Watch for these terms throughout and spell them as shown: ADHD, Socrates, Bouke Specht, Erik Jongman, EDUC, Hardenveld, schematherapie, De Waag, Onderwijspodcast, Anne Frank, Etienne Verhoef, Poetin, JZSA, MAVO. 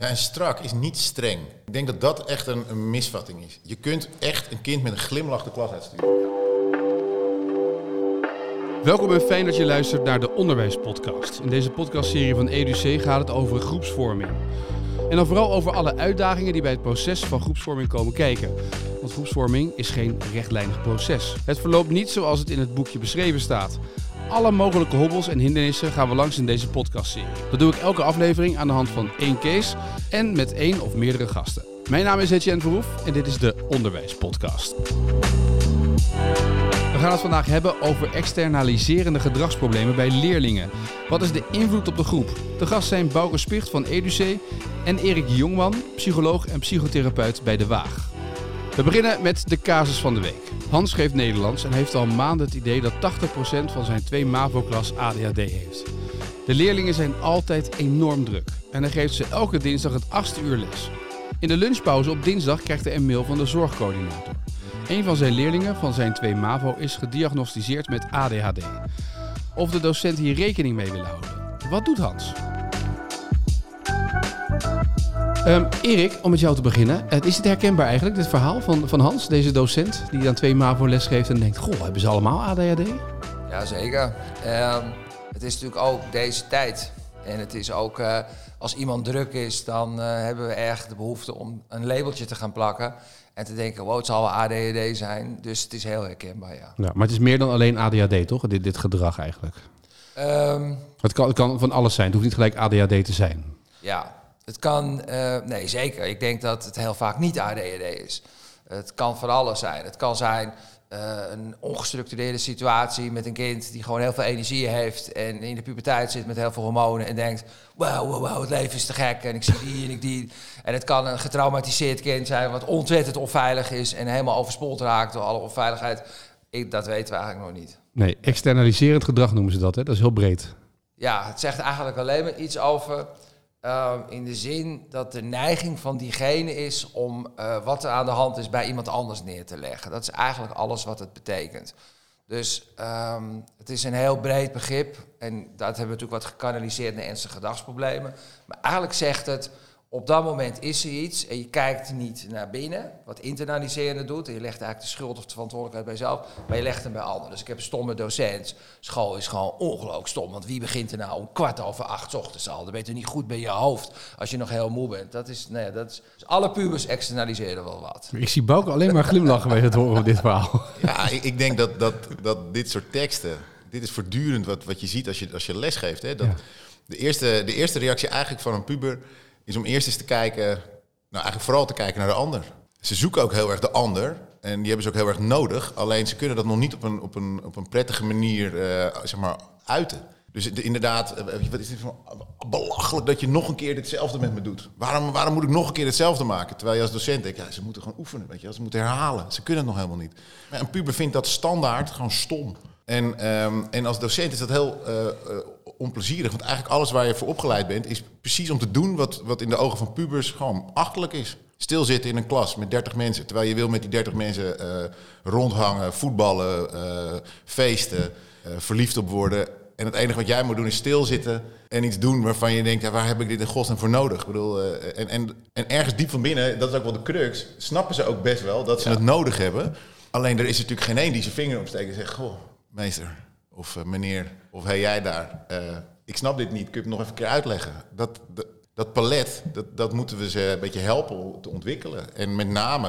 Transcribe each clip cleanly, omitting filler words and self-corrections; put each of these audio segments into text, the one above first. Ja, en strak is niet streng. Ik denk dat dat echt een misvatting is. Je kunt echt een kind met een glimlach de klas uitsturen. Welkom en fijn dat je luistert naar de Onderwijspodcast. In deze podcastserie van EDUC gaat het over groepsvorming. En dan vooral over alle uitdagingen die bij het proces van groepsvorming komen kijken. Want groepsvorming is geen rechtlijnig proces. Het verloopt niet zoals het in het boekje beschreven staat. Alle mogelijke hobbels en hindernissen gaan we langs in deze podcastserie. Dat doe ik elke aflevering aan de hand van één case en met één of meerdere gasten. Mijn naam is Etienne Verhoef en dit is de Onderwijspodcast. We gaan het vandaag hebben over externaliserende gedragsproblemen bij leerlingen. Wat is de invloed op de groep? De gast zijn Bouke Specht van EDUC en Erik Jongman, psycholoog en psychotherapeut bij De Waag. We beginnen met de casus van de week. Hans geeft Nederlands en heeft al maanden het idee dat 80% van zijn 2 MAVO-klas ADHD heeft. De leerlingen zijn altijd enorm druk en hij geeft ze elke dinsdag het 8e uur les. In de lunchpauze op dinsdag krijgt hij een mail van de zorgcoördinator. Een van zijn leerlingen van zijn 2 MAVO is gediagnosticeerd met ADHD. Of de docent hier rekening mee wil houden. Wat doet Hans? Erik, om met jou te beginnen. Is het herkenbaar eigenlijk, dit verhaal van Hans, deze docent die aan 2 MAVO les geeft en denkt, goh, hebben ze allemaal ADHD? Jazeker. Het is natuurlijk ook deze tijd. En het is ook, als iemand druk is, dan hebben we echt de behoefte om een labeltje te gaan plakken. En te denken, wow, het zal wel ADHD zijn. Dus het is heel herkenbaar, ja. Ja, maar het is meer dan alleen ADHD, toch? Dit gedrag eigenlijk. Het kan van alles zijn. Het hoeft niet gelijk ADHD te zijn. Ja, het kan... nee, zeker. Ik denk dat het heel vaak niet ADHD is. Het kan van alles zijn. Het kan zijn een ongestructureerde situatie met een kind die gewoon heel veel energie heeft en in de puberteit zit met heel veel hormonen en denkt, wow, het leven is te gek en ik zie die en ik die. En het kan een getraumatiseerd kind zijn wat ontzettend onveilig is en helemaal overspoeld raakt door alle onveiligheid. Dat weten we eigenlijk nog niet. Nee, externaliserend gedrag noemen ze dat, hè? Dat is heel breed. Ja, het zegt eigenlijk alleen maar iets over in de zin dat de neiging van diegene is om wat er aan de hand is bij iemand anders neer te leggen. Dat is eigenlijk alles wat het betekent. Dus het is een heel breed begrip. En dat hebben we natuurlijk wat gekanaliseerd naar ernstige gedragsproblemen. Maar eigenlijk zegt het, op dat moment is er iets en je kijkt niet naar binnen. Wat internaliserende doet. En je legt eigenlijk de schuld of de verantwoordelijkheid bij jezelf. Maar je legt hem bij anderen. Dus ik heb een stomme docent. School is gewoon ongelooflijk stom. Want wie begint er nou om 7:15 ochtends al? Dan ben je niet goed bij je hoofd als je nog heel moe bent. Dat is alle pubers externaliseren wel wat. Maar ik zie Bouke alleen maar glimlachen bij het horen van dit verhaal. Ja, ik denk dat dit soort teksten... Dit is voortdurend wat je ziet als je lesgeeft. Hè? De eerste reactie eigenlijk van een puber... is om eerst eens te kijken, eigenlijk vooral te kijken naar de ander. Ze zoeken ook heel erg de ander en die hebben ze ook heel erg nodig. Alleen ze kunnen dat nog niet op een prettige manier uiten. Dus inderdaad, wat is dit van belachelijk dat je nog een keer ditzelfde met me doet. Waarom moet ik nog een keer hetzelfde maken? Terwijl je als docent denkt, ze moeten gewoon oefenen, ze moeten herhalen. Ze kunnen het nog helemaal niet. Maar een puber vindt dat standaard gewoon stom. En als docent is dat heel onplezierig. Want eigenlijk alles waar je voor opgeleid bent... is precies om te doen wat in de ogen van pubers gewoon achterlijk is. Stilzitten in een klas met 30 mensen. Terwijl je wil met die 30 mensen rondhangen, voetballen, feesten, verliefd op worden. En het enige wat jij moet doen is stilzitten en iets doen waarvan je denkt... Ja, waar heb ik dit in godsnaam voor nodig? Ik bedoel, en ergens diep van binnen, dat is ook wel de crux... snappen ze ook best wel dat ze het nodig hebben. Alleen er is natuurlijk geen één die zijn vinger opsteekt en zegt... Goh, meester... Of meneer, of hey jij daar, ik snap dit niet, kun je het nog even een keer uitleggen? Dat palet, dat moeten we ze een beetje helpen te ontwikkelen. En met name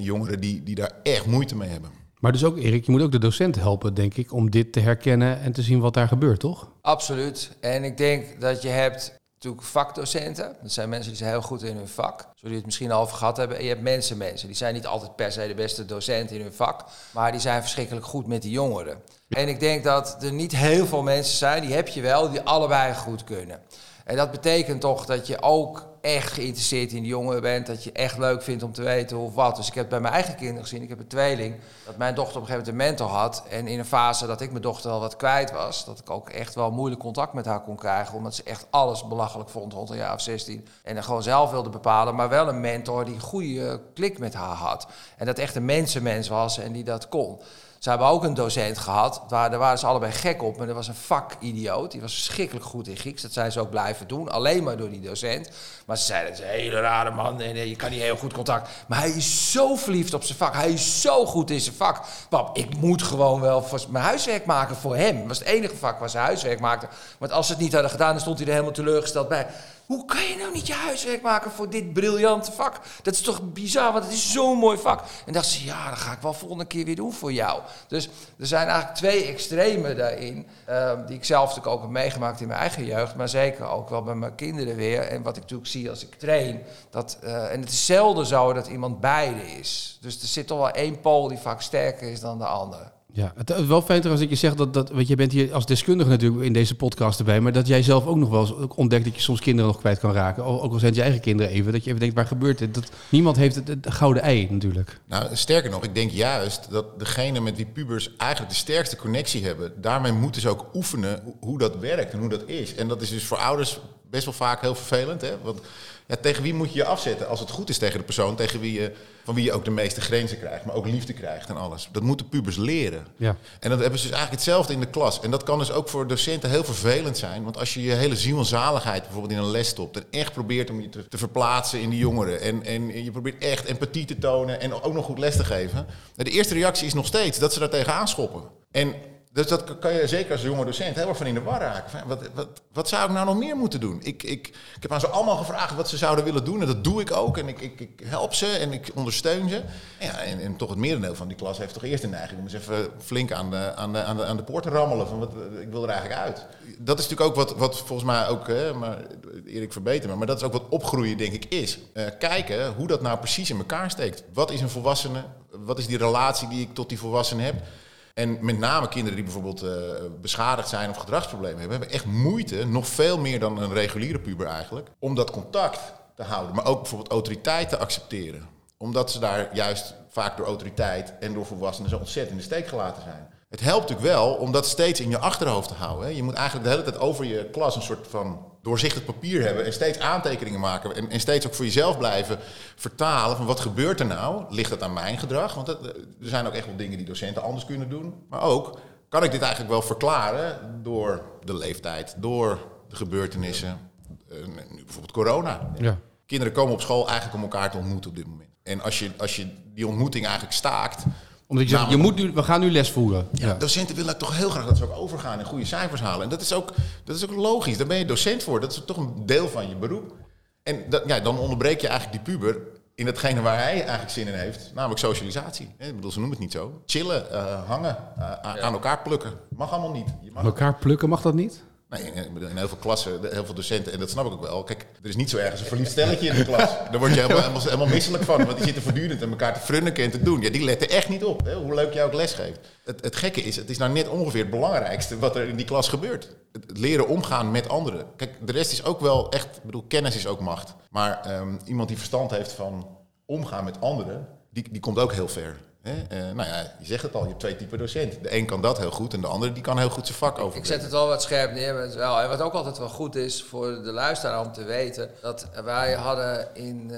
jongeren die daar echt moeite mee hebben. Maar dus ook Erik, je moet ook de docent helpen, denk ik, om dit te herkennen en te zien wat daar gebeurt, toch? Absoluut. En ik denk dat je hebt natuurlijk vakdocenten. Dat zijn mensen die zijn heel goed in hun vak. Zoals jullie het misschien al gehad hebben. En je hebt mensen. Die zijn niet altijd per se de beste docenten in hun vak. Maar die zijn verschrikkelijk goed met die jongeren. En ik denk dat er niet heel veel mensen zijn, die heb je wel, die allebei goed kunnen. En dat betekent toch dat je ook echt geïnteresseerd in die jongeren bent. Dat je echt leuk vindt om te weten of wat. Dus ik heb het bij mijn eigen kinderen gezien. Ik heb een tweeling. Dat mijn dochter op een gegeven moment een mentor had. En in een fase dat ik mijn dochter al wat kwijt was. Dat ik ook echt wel moeilijk contact met haar kon krijgen. Omdat ze echt alles belachelijk vond rond een jaar of 16. En dan gewoon zelf wilde bepalen. Maar wel een mentor die een goede klik met haar had. En dat echt een mensenmens was en die dat kon. Ze hebben ook een docent gehad, daar waren ze allebei gek op. Maar dat was een vakidioot, die was verschrikkelijk goed in Grieks. Dat zijn ze ook blijven doen, alleen maar door die docent. Maar ze zeiden, dat is een hele rare man en je kan niet heel goed contact. Maar hij is zo verliefd op zijn vak, hij is zo goed in zijn vak. Pap, ik moet gewoon wel mijn huiswerk maken voor hem. Dat was het enige vak waar ze huiswerk maakten. Want als ze het niet hadden gedaan, dan stond hij er helemaal teleurgesteld bij. Hoe kan je nou niet je huiswerk maken voor dit briljante vak? Dat is toch bizar, want het is zo'n mooi vak. En dacht ze, ja, dat ga ik wel volgende keer weer doen voor jou. Dus er zijn eigenlijk twee extremen daarin. Die ik zelf natuurlijk ook heb meegemaakt in mijn eigen jeugd. Maar zeker ook wel bij mijn kinderen weer. En wat ik natuurlijk zie als ik train. En het is zelden zo dat iemand beide is. Dus er zit toch wel één pool die vaak sterker is dan de andere. Ja, het is wel fijn trouwens dat je zegt dat, want je bent hier als deskundige natuurlijk in deze podcast erbij, maar dat jij zelf ook nog wel eens ontdekt dat je soms kinderen nog kwijt kan raken. Ook al zijn het je eigen kinderen even, dat je even denkt, waar gebeurt dit? Dat, niemand heeft het gouden ei natuurlijk. Nou, sterker nog, ik denk juist dat degene met wie pubers eigenlijk de sterkste connectie hebben, daarmee moeten ze ook oefenen hoe dat werkt en hoe dat is. En dat is dus voor ouders best wel vaak heel vervelend, hè? Want ja, tegen wie moet je je afzetten als het goed is tegen de persoon tegen wie je, van wie je ook de meeste grenzen krijgt, maar ook liefde krijgt en alles. Dat moeten pubers leren. Ja. En dat hebben ze dus eigenlijk hetzelfde in de klas. En dat kan dus ook voor docenten heel vervelend zijn. Want als je je hele zielzaligheid bijvoorbeeld in een les stopt en echt probeert om je te verplaatsen in die jongeren en je probeert echt empathie te tonen en ook nog goed les te geven. De eerste reactie is nog steeds dat ze daar tegenaan schoppen. En dus dat kan je zeker als jonge docent heel erg van in de war raken. Van, wat zou ik nou nog meer moeten doen? Ik heb aan ze allemaal gevraagd wat ze zouden willen doen. En dat doe ik ook. En ik help ze en ik ondersteun ze. Ja, en toch het merendeel van die klas heeft toch eerst een neiging om eens even flink aan de poort te rammelen. Van ik wil er eigenlijk uit. Dat is natuurlijk ook wat volgens mij ook, hè, maar Erik verbeter me, maar dat is ook wat opgroeien denk ik is. Kijken hoe dat nou precies in elkaar steekt. Wat is een volwassene? Wat is die relatie die ik tot die volwassene heb? En met name kinderen die bijvoorbeeld beschadigd zijn of gedragsproblemen hebben echt moeite, nog veel meer dan een reguliere puber eigenlijk, om dat contact te houden. Maar ook bijvoorbeeld autoriteit te accepteren. Omdat ze daar juist vaak door autoriteit en door volwassenen zo ontzettend in de steek gelaten zijn. Het helpt natuurlijk wel om dat steeds in je achterhoofd te houden. Hè. Je moet eigenlijk de hele tijd over je klas een soort van doorzichtig papier hebben en steeds aantekeningen maken en steeds ook voor jezelf blijven vertalen van wat gebeurt er nou? Ligt dat aan mijn gedrag? Want er zijn ook echt wel dingen die docenten anders kunnen doen. Maar ook, kan ik dit eigenlijk wel verklaren door de leeftijd, door de gebeurtenissen, nu bijvoorbeeld corona. Ja. Kinderen komen op school eigenlijk om elkaar te ontmoeten op dit moment. En als je die ontmoeting eigenlijk staakt, omdat je zegt, we gaan nu les voeren. Ja, docenten willen toch heel graag dat ze ook overgaan en goede cijfers halen. En dat is ook logisch. Daar ben je docent voor. Dat is toch een deel van je beroep. En dan onderbreek je eigenlijk die puber in datgene waar hij eigenlijk zin in heeft. Namelijk socialisatie. Ik bedoel, ze noemen het niet zo. Chillen, hangen, aan elkaar plukken. Mag allemaal niet. Aan elkaar plukken, mag dat niet? Nee, in heel veel klassen, heel veel docenten, en dat snap ik ook wel. Kijk, er is niet zo ergens een verliefd stelletje in de klas. Daar word je helemaal misselijk van, want die zitten voortdurend aan elkaar te frunniken en te doen. Ja, die letten echt niet op, hè, hoe leuk jij ook lesgeeft. Het gekke is, het is nou net ongeveer het belangrijkste wat er in die klas gebeurt. Het leren omgaan met anderen. Kijk, de rest is ook wel echt, ik bedoel, kennis is ook macht. Maar iemand die verstand heeft van omgaan met anderen, die komt ook heel ver. Je zegt het al, je hebt twee typen docenten. De een kan dat heel goed en de andere die kan heel goed zijn vak overbrengen. Ik zet het wel wat scherp neer. Maar wel, en wat ook altijd wel goed is voor de luisteraar om te weten, dat wij hadden in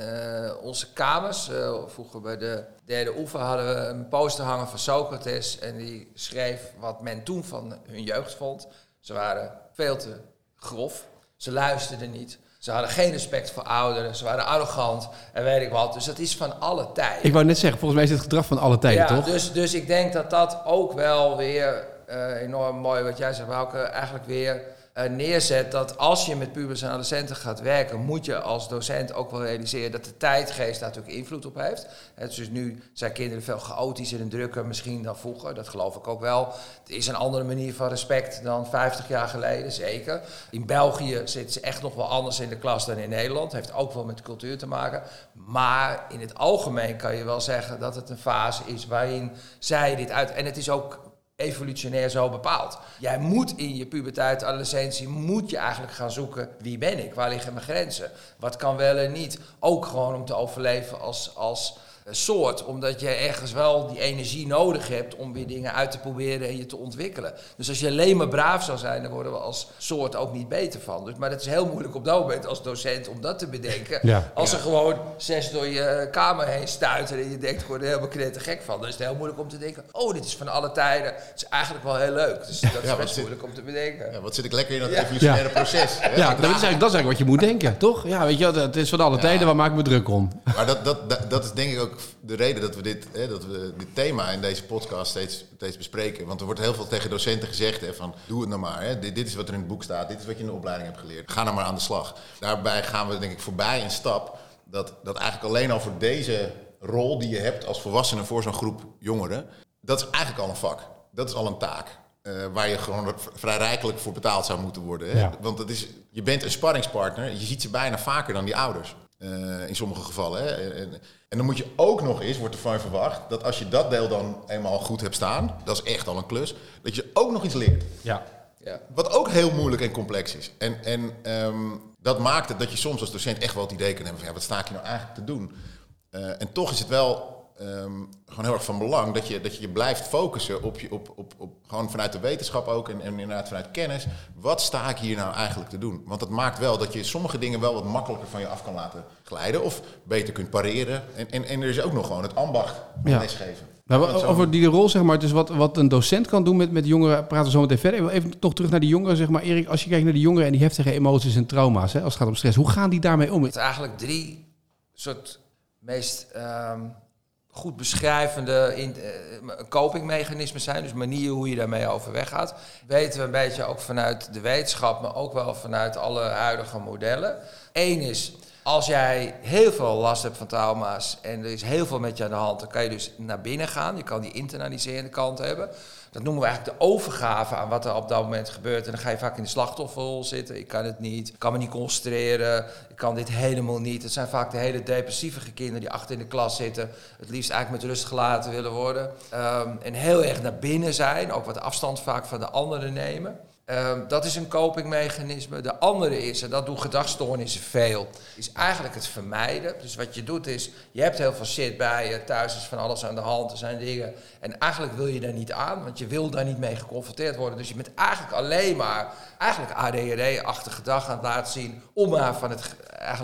onze kamers, vroeger bij de derde oefen, hadden we een poster hangen van Socrates. En die schreef wat men toen van hun jeugd vond. Ze waren veel te grof. Ze luisterden niet. Ze hadden geen respect voor ouderen, ze waren arrogant en weet ik wat. Dus dat is van alle tijden. Ik wou net zeggen, volgens mij is het gedrag van alle tijden, ja, toch? Dus ik denk dat ook wel weer enorm mooi, wat jij zegt, Bouke, eigenlijk weer neerzet dat als je met pubers en adolescenten gaat werken, moet je als docent ook wel realiseren dat de tijdgeest daar natuurlijk invloed op heeft. Dus nu zijn kinderen veel chaotischer en drukker misschien dan vroeger. Dat geloof ik ook wel. Het is een andere manier van respect dan 50 jaar geleden, zeker. In België zitten ze echt nog wel anders in de klas dan in Nederland. Heeft ook wel met cultuur te maken. Maar in het algemeen kan je wel zeggen dat het een fase is waarin zij dit uit. En het is ook evolutionair zo bepaald. Jij moet in je puberteit, adolescentie, moet je eigenlijk gaan zoeken, wie ben ik? Waar liggen mijn grenzen? Wat kan wel en niet? Ook gewoon om te overleven als soort, omdat je ergens wel die energie nodig hebt om weer dingen uit te proberen en je te ontwikkelen. Dus als je alleen maar braaf zou zijn, dan worden we als soort ook niet beter van. Dus, maar dat is heel moeilijk op dat moment als docent om dat te bedenken. Ja. Als er gewoon 6 door je kamer heen stuiten en je denkt, ik word er helemaal knettergek van. Dan is het heel moeilijk om te denken, oh, dit is van alle tijden. Het is eigenlijk wel heel leuk. Dus dat is best moeilijk om te bedenken. Ja, wat zit ik lekker in dat evolutionaire proces. Hè? Ja, dat is eigenlijk wat je moet denken, toch? Ja, weet je, het is van alle tijden, waar maak ik me druk om? Maar dat is denk ik ook de reden dat we dit thema in deze podcast steeds bespreken. Want er wordt heel veel tegen docenten gezegd, hè, van doe het nou maar. Hè. Dit is wat er in het boek staat, dit is wat je in de opleiding hebt geleerd. Ga nou maar aan de slag. Daarbij gaan we denk ik voorbij een stap dat eigenlijk alleen al voor deze rol die je hebt als volwassene voor zo'n groep jongeren, dat is eigenlijk al een vak. Dat is al een taak. Waar je gewoon vrij rijkelijk voor betaald zou moeten worden. Hè. Ja. Want je bent een sparringspartner. Je ziet ze bijna vaker dan die ouders. In sommige gevallen. Hè. En dan moet je ook nog eens, wordt ervan verwacht, dat als je dat deel dan eenmaal goed hebt staan, dat is echt al een klus, dat je ook nog iets leert. Ja. Ja. Wat ook heel moeilijk en complex is. En dat maakt het dat je soms als docent echt wel het idee kan hebben van, ja, wat sta ik hier nou eigenlijk te doen? En toch is het wel gewoon heel erg van belang dat je blijft focussen op gewoon vanuit de wetenschap ook en inderdaad vanuit kennis. Wat sta ik hier nou eigenlijk te doen? Want dat maakt wel dat je sommige dingen wel wat makkelijker van je af kan laten glijden of beter kunt pareren. En er is ook nog gewoon het ambacht van lesgeven. Nou, over die rol, zeg maar, dus wat een docent kan doen met jongeren, praten we zo meteen verder. Even nog terug naar die jongeren, zeg maar. Erik, als je kijkt naar die jongeren en die heftige emoties en trauma's, hè, als het gaat om stress, hoe gaan die daarmee om? Het zijn eigenlijk 3 soort meest goed beschrijvende copingmechanismen zijn, dus manieren hoe je daarmee overweg gaat. Weten we een beetje ook vanuit de wetenschap, maar ook wel vanuit alle huidige modellen. 1 is, als jij heel veel last hebt van trauma's en er is heel veel met je aan de hand, dan kan je dus naar binnen gaan. Je kan die internaliserende kant hebben. Dat noemen we eigenlijk de overgave aan wat er op dat moment gebeurt. En dan ga je vaak in de slachtofferrol zitten. Ik kan het niet, ik kan me niet concentreren, ik kan dit helemaal niet. Het zijn vaak de hele depressieve kinderen die achter in de klas zitten. Het liefst eigenlijk met rust gelaten willen worden. En heel erg naar binnen zijn, ook wat afstand vaak van de anderen nemen. Dat is een copingmechanisme. De andere is, en dat doen gedragsstoornissen veel, is eigenlijk het vermijden. Dus wat je doet is, je hebt heel veel shit bij je, thuis is van alles aan de hand, er zijn dingen. En eigenlijk wil je daar niet aan, want je wil daar niet mee geconfronteerd worden. Dus je bent eigenlijk alleen maar ADHD-achtig gedrag aan het laten zien om maar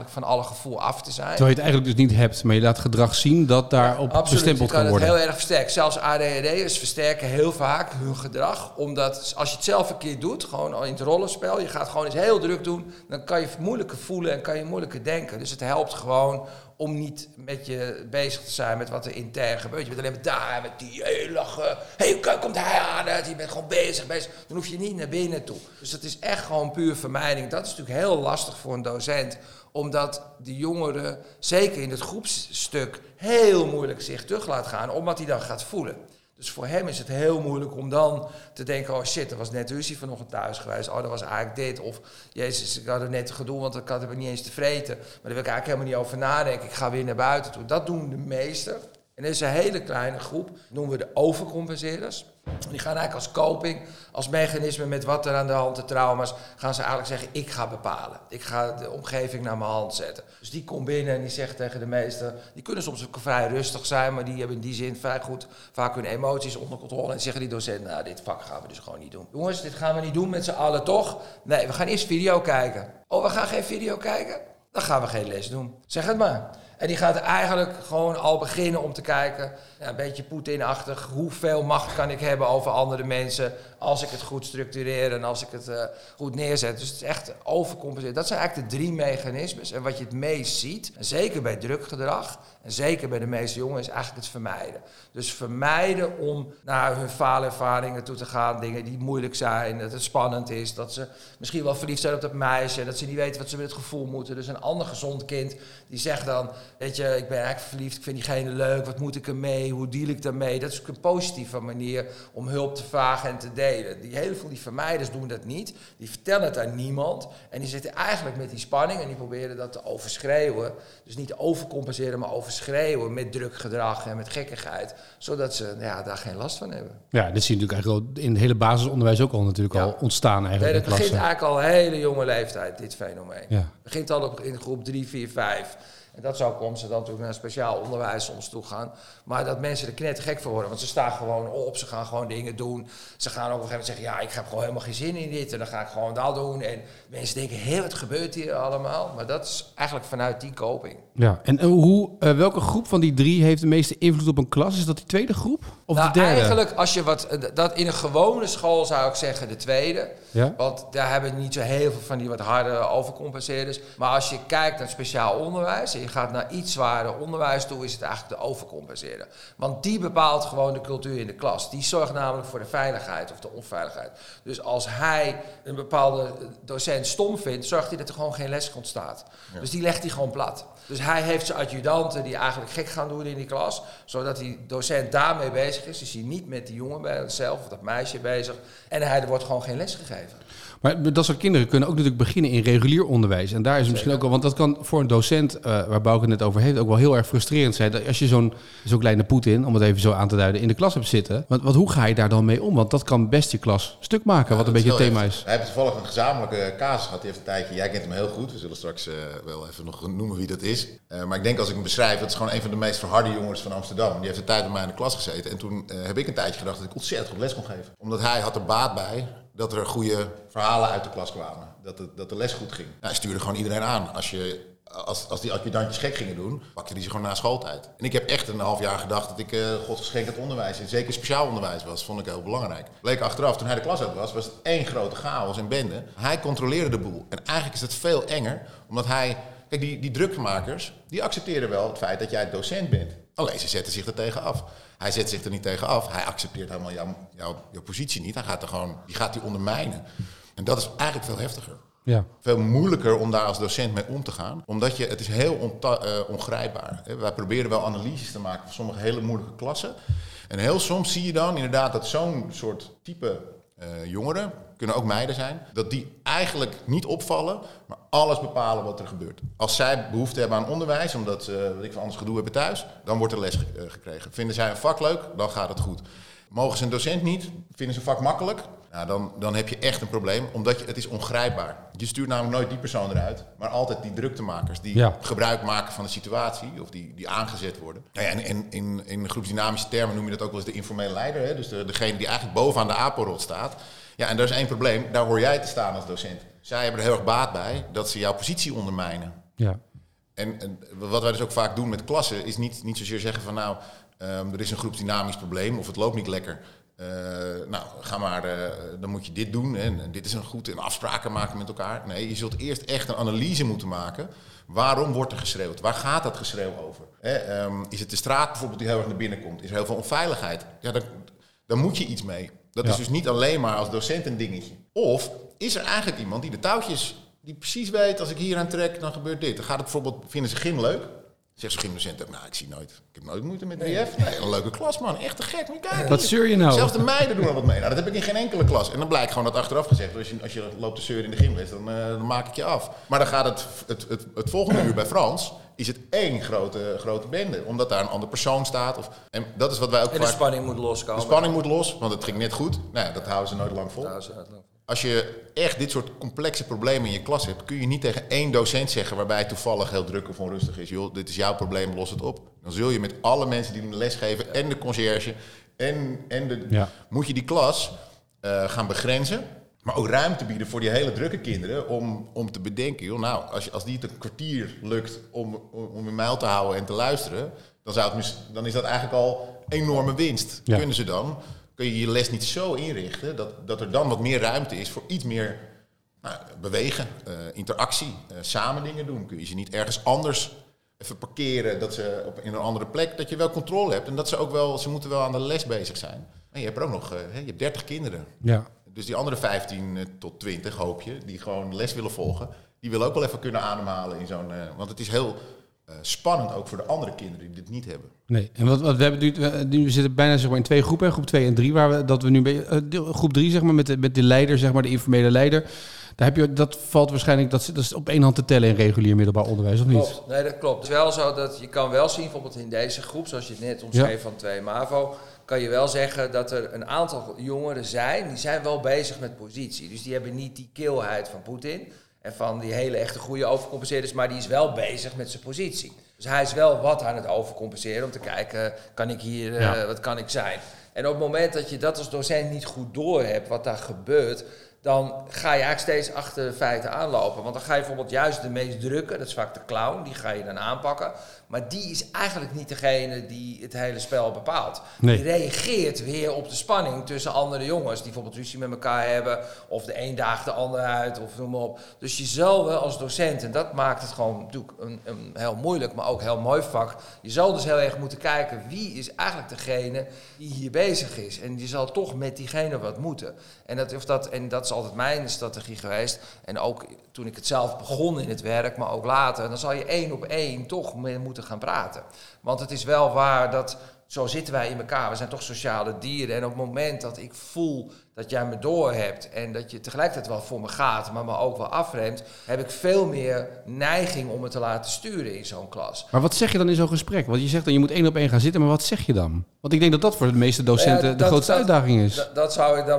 van alle gevoel af te zijn. Terwijl je het eigenlijk dus niet hebt, maar je laat gedrag zien dat daarop bestempeld kan worden. Absoluut, je kan het heel erg versterken. Zelfs ADHD'ers versterken heel vaak hun gedrag, omdat als je het zelf een keer doet, gewoon al in het rollenspel. Je gaat gewoon eens heel druk doen. Dan kan je moeilijker voelen en kan je moeilijker denken. Dus het helpt gewoon om niet met je bezig te zijn met wat er intern gebeurt. Je bent alleen maar daar met die lachen. Hé, kijk, komt hij aan. Je bent gewoon bezig. Dan hoef je niet naar binnen toe. Dus dat is echt gewoon puur vermijding. Dat is natuurlijk heel lastig voor een docent, omdat de jongeren, zeker in het groepsstuk, heel moeilijk zich terug laat gaan, omdat hij dan gaat voelen. Dus voor hem is het heel moeilijk om dan te denken, oh shit, er was net ruzie vanochtend thuis geweest. Oh, dat was eigenlijk dit. Of, jezus, ik had het net gedoe, want ik had het niet eens te vreten. Maar daar wil ik eigenlijk helemaal niet over nadenken. Ik ga weer naar buiten toe. Dat doen de meesten. En er is een hele kleine groep, noemen we de overcompenseerders. Die gaan eigenlijk als coping, als mechanisme met wat er aan de hand, de trauma's, gaan ze eigenlijk zeggen, ik ga bepalen. Ik ga de omgeving naar mijn hand zetten. Dus die komt binnen en die zegt tegen de meester, die kunnen soms ook vrij rustig zijn, maar die hebben in die zin vrij goed vaak hun emoties onder controle. En zeggen die docent, nou, dit vak gaan we dus gewoon niet doen. Jongens, dit gaan we niet doen met z'n allen, toch? Nee, we gaan eerst video kijken. Oh, we gaan geen video kijken? Dan gaan we geen les doen. Zeg het maar. En die gaat eigenlijk gewoon al beginnen om te kijken, een beetje Poetin-achtig, hoeveel macht kan ik hebben over andere mensen als ik het goed structureer en als ik het goed neerzet. Dus het is echt overcompenseren. Dat zijn eigenlijk de 3 mechanismes. En wat je het meest ziet, en zeker bij drukgedrag, en zeker bij de meeste jongeren, is eigenlijk het vermijden. Dus vermijden om naar hun faalervaringen toe te gaan, dingen die moeilijk zijn, dat het spannend is, dat ze misschien wel verliefd zijn op dat meisje, dat ze niet weten wat ze met het gevoel moeten. Dus een ander gezond kind die zegt dan, weet je, ik ben eigenlijk verliefd, ik vind diegene leuk, wat moet ik ermee, hoe deal ik daarmee? Dat is ook een positieve manier om hulp te vragen en te delen. Heel veel die vermijders doen dat niet, die vertellen het aan niemand en die zitten eigenlijk met die spanning en die proberen dat te overschreeuwen. Dus niet overcompenseren, maar overschreeuwen met druk gedrag en met gekkigheid, zodat ze daar geen last van hebben. Ja, dit zie je natuurlijk eigenlijk al in het hele basisonderwijs ook al natuurlijk al ontstaan eigenlijk. Nee, dat begint eigenlijk al hele jonge leeftijd, dit fenomeen. Ja. Begint al in groep 3, 4, 5. En dat zou Komsen dan natuurlijk naar speciaal onderwijs soms toe gaan. Maar dat mensen er knettergek voor worden. Want ze staan gewoon op, ze gaan gewoon dingen doen. Ze gaan op een gegeven moment zeggen, ja, ik heb gewoon helemaal geen zin in dit. En dan ga ik gewoon dat doen. En mensen denken, hé, wat gebeurt hier allemaal? Maar dat is eigenlijk vanuit die coping. Ja, en welke groep van die drie heeft de meeste invloed op een klas? Is dat die tweede groep? Of nou, de derde? Eigenlijk, als je dat in een gewone school zou ik zeggen, de tweede. Ja? Want daar hebben we niet zo heel veel van die wat harde overcompenseerders. Maar als je kijkt naar speciaal onderwijs en je gaat naar iets zwaarder onderwijs toe, is het eigenlijk de overcompenseerder. Want die bepaalt gewoon de cultuur in de klas. Die zorgt namelijk voor de veiligheid of de onveiligheid. Dus als hij een bepaalde docent stom vindt, zorgt hij dat er gewoon geen les ontstaat. Ja. Dus die legt hij gewoon plat. Dus hij heeft zijn adjudanten die eigenlijk gek gaan doen in die klas, zodat die docent daarmee bezig is. Dus hij niet met die jongen bij zichzelf of dat meisje bezig. En hij, er wordt gewoon geen les gegeven. Maar dat soort kinderen kunnen ook natuurlijk beginnen in regulier onderwijs. En daar is het misschien ook al, want dat kan voor een docent, waar Bouke het net over heeft, ook wel heel erg frustrerend zijn. Dat als je zo'n kleine Poetin, om het even zo aan te duiden, in de klas hebt zitten. Want hoe ga je daar dan mee om? Want dat kan best je klas stuk maken, wat een beetje het thema is. Hij heeft toevallig een gezamenlijke casus gehad. Die heeft een tijdje, jij kent hem heel goed. We zullen straks wel even nog noemen wie dat is. Maar ik denk als ik hem beschrijf, dat is gewoon een van de meest verharde jongens van Amsterdam. Die heeft een tijd bij mij in de klas gezeten. En toen heb ik een tijdje gedacht dat ik ontzettend goed les kon geven. Omdat hij had er baat bij dat er goede verhalen uit de klas kwamen. Dat de les goed ging. Nou, hij stuurde gewoon iedereen aan. Als die adjudantjes gek gingen doen, pakte die ze gewoon na schooltijd. En ik heb echt een half jaar gedacht dat ik godsgeschenkt onderwijs, en zeker speciaal onderwijs was, vond ik heel belangrijk. Bleek achteraf, toen hij de klas uit was het één grote chaos en bende. Hij controleerde de boel. En eigenlijk is dat veel enger, omdat hij... Kijk, die drukmakers, die accepteren wel het feit dat jij docent bent. Alleen ze zetten zich er tegen af. Hij zet zich er niet tegen af. Hij accepteert helemaal jouw positie niet. Hij gaat er gewoon, die gaat die ondermijnen. En dat is eigenlijk veel heftiger. Ja. Veel moeilijker om daar als docent mee om te gaan. Omdat het is heel ongrijpbaar. Wij proberen wel analyses te maken voor sommige hele moeilijke klassen. En heel soms zie je dan inderdaad dat zo'n soort type jongeren, kunnen ook meiden zijn, dat die eigenlijk niet opvallen, maar alles bepalen wat er gebeurt. Als zij behoefte hebben aan onderwijs, omdat ze wat ik van anders gedoe hebben thuis, dan wordt er les gekregen. Vinden zij een vak leuk, dan gaat het goed. Mogen ze een docent niet, vinden ze een vak makkelijk, nou, dan heb je echt een probleem, omdat het is ongrijpbaar. Je stuurt namelijk nooit die persoon eruit, maar altijd die druktemakers die gebruik maken van de situatie of die aangezet worden. Nou ja, en in groepsdynamische termen noem je dat ook wel eens de informele leider, hè? Dus degene die eigenlijk bovenaan de apenrot staat. Ja, en daar is één probleem, daar hoor jij te staan als docent. Zij hebben er heel erg baat bij dat ze jouw positie ondermijnen. Ja. En wat wij dus ook vaak doen met klassen is niet zozeer zeggen van nou, er is een groepsdynamisch probleem of het loopt niet lekker. Nou, ga maar, dan moet je dit doen en dit is een goed en afspraken maken met elkaar. Nee, je zult eerst echt een analyse moeten maken. Waarom wordt er geschreeuwd? Waar gaat dat geschreeuw over? Is het de straat bijvoorbeeld die heel erg naar binnen komt? Is er heel veel onveiligheid? Ja, dan moet je iets mee. Dat is dus niet alleen maar als docent een dingetje. Of is er eigenlijk iemand die de touwtjes, die precies weet, als ik hier aan trek, dan gebeurt dit. Dan gaat het bijvoorbeeld, vinden ze gym leuk? Zegt zo'n gymdocent ook, nou, ik heb nooit moeite met WF. Nee, een leuke klas, man. Echt te gek. Moet kijken. Wat zeur je nou? Zelfs de meiden doen er wat mee. Nou, dat heb ik in geen enkele klas. En dan blijkt gewoon dat achteraf gezegd. Als je loopt te zeuren in de gymles, dan maak ik je af. Maar dan gaat het volgende uur bij Frans, is het één grote bende. Omdat daar een andere persoon staat. En dat is wat wij ook vaak... En de spanning moet loskomen. De spanning moet los, want het ging net goed. Nou ja, dat houden ze nooit lang vol. Als je echt dit soort complexe problemen in je klas hebt, kun je niet tegen één docent zeggen waarbij toevallig heel druk of onrustig is. Joh, dit is jouw probleem, los het op. Dan zul je met alle mensen die les geven en de conciërge moet je die klas gaan begrenzen. Maar ook ruimte bieden voor die hele drukke kinderen om te bedenken. Joh, nou, als die het een kwartier lukt om in mijl te houden en te luisteren, dan is dat eigenlijk al enorme winst. Ja. Kunnen ze dan? Kun je je les niet zo inrichten dat er dan wat meer ruimte is voor iets meer bewegen, interactie, samen dingen doen. Kun je ze niet ergens anders even parkeren, dat ze in een andere plek, dat je wel controle hebt. En dat ze ook wel, ze moeten wel aan de les bezig zijn. En je hebt er ook nog, je hebt 30 kinderen. Ja. Dus die andere 15 tot 20, hoop je, die gewoon les willen volgen, die willen ook wel even kunnen ademhalen in zo'n... Want het is heel... spannend ook voor de andere kinderen die dit niet hebben. Nee, en wat we hebben nu zitten bijna zeg maar in twee groepen, groep 2 en 3, groep 3 zeg maar met de leider, zeg maar de informele leider. Daar heb je, dat valt waarschijnlijk, dat is op één hand te tellen in regulier middelbaar onderwijs, of niet? Klopt. Nee, dat klopt. Het is wel zo dat je kan wel zien, bijvoorbeeld in deze groep, zoals je het net omschreef van 2 MAVO, kan je wel zeggen dat er een aantal jongeren zijn, die zijn wel bezig met positie. Dus die hebben niet die kilheid van Poetin. En van die hele echte goede overcompenseerders, maar die is wel bezig met zijn positie. Dus hij is wel wat aan het overcompenseren om te kijken, kan ik hier, wat kan ik zijn? En op het moment dat je dat als docent niet goed doorhebt, wat daar gebeurt, dan ga je eigenlijk steeds achter de feiten aanlopen. Want dan ga je bijvoorbeeld juist de meest drukke, dat is vaak de clown, die ga je dan aanpakken. Maar die is eigenlijk niet degene die het hele spel bepaalt. Nee. Die reageert weer op de spanning tussen andere jongens, die bijvoorbeeld ruzie met elkaar hebben, of de een daagt de ander uit, of noem maar op. Dus je zal wel als docent, en dat maakt het gewoon natuurlijk een heel moeilijk, maar ook heel mooi vak, je zal dus heel erg moeten kijken, wie is eigenlijk degene die hier bezig is? En je zal toch met diegene wat moeten. En dat is altijd mijn strategie geweest. En ook toen ik het zelf begon in het werk, maar ook later, dan zal je 1 op 1 toch moeten gaan praten. Want het is wel waar dat, zo zitten wij in elkaar, we zijn toch sociale dieren. En op het moment dat ik voel dat jij me doorhebt en dat je tegelijkertijd wel voor me gaat, maar me ook wel afremt, heb ik veel meer neiging om me te laten sturen in zo'n klas. Maar wat zeg je dan in zo'n gesprek? Want je zegt dan, je moet 1 op 1 gaan zitten, maar wat zeg je dan? Want ik denk dat dat voor de meeste docenten de grootste uitdaging is.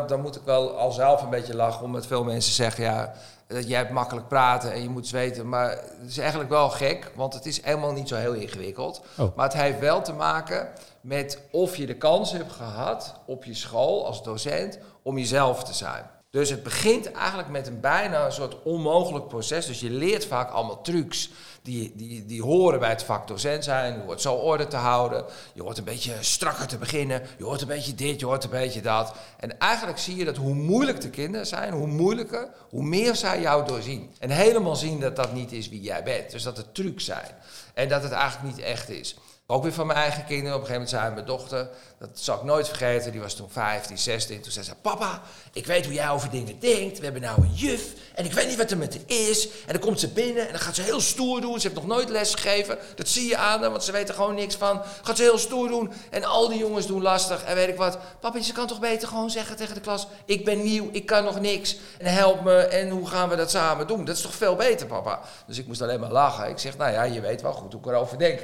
Dan moet ik wel al zelf een beetje lachen, omdat veel mensen zeggen, ja, jij hebt makkelijk praten en je moet zweten. Maar het is eigenlijk wel gek, want het is helemaal niet zo heel ingewikkeld. Oh. Maar het heeft wel te maken met of je de kans hebt gehad op je school als docent om jezelf te zijn. Dus het begint eigenlijk met een bijna een soort onmogelijk proces. Dus je leert vaak allemaal trucs die horen bij het vak docent zijn. Je hoort zo orde te houden. Je hoort een beetje strakker te beginnen. Je hoort een beetje dit, je hoort een beetje dat. En eigenlijk zie je dat hoe moeilijk de kinderen zijn, hoe moeilijker, hoe meer zij jou doorzien. En helemaal zien dat dat niet is wie jij bent. Dus dat het trucs zijn. En dat het eigenlijk niet echt is. Ook weer van mijn eigen kinderen. Op een gegeven moment zei mijn dochter, dat zal ik nooit vergeten, die was toen 15, 16. Toen zei ze, papa, ik weet hoe jij over dingen denkt. We hebben nou een juf en ik weet niet wat er met haar is. En dan komt ze binnen en dan gaat ze heel stoer doen. Ze heeft nog nooit les gegeven. Dat zie je aan haar, want ze weet er gewoon niks van. Gaat ze heel stoer doen en al die jongens doen lastig en weet ik wat. Papa, ze kan toch beter gewoon zeggen tegen de klas, ik ben nieuw, ik kan nog niks. En help me en hoe gaan we dat samen doen? Dat is toch veel beter, papa? Dus ik moest alleen maar lachen. Ik zeg, nou ja, je weet wel goed hoe ik erover denk.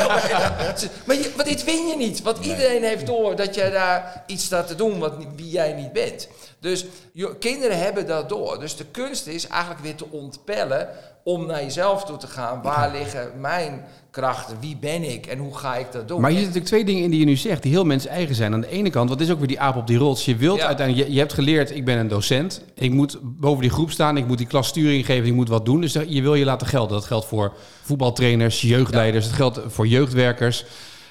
Maar wat dit win je niet. Want iedereen heeft door dat jij daar iets staat te doen wie jij niet bent. Dus kinderen hebben dat door. Dus de kunst is eigenlijk weer te ontpellen om naar jezelf toe te gaan. Waar liggen mijn krachten? Wie ben ik? En hoe ga ik dat doen? Maar hier zitten natuurlijk 2 dingen in die je nu zegt, die heel mens eigen zijn. Aan de ene kant, wat is ook weer die aap op die rots? Je wilt uiteindelijk, je hebt geleerd, ik ben een docent. Ik moet boven die groep staan. Ik moet die klas sturing geven. Ik moet wat doen. Dus je wil je laten gelden. Dat geldt voor voetbaltrainers, jeugdleiders. Dat geldt voor jeugdwerkers.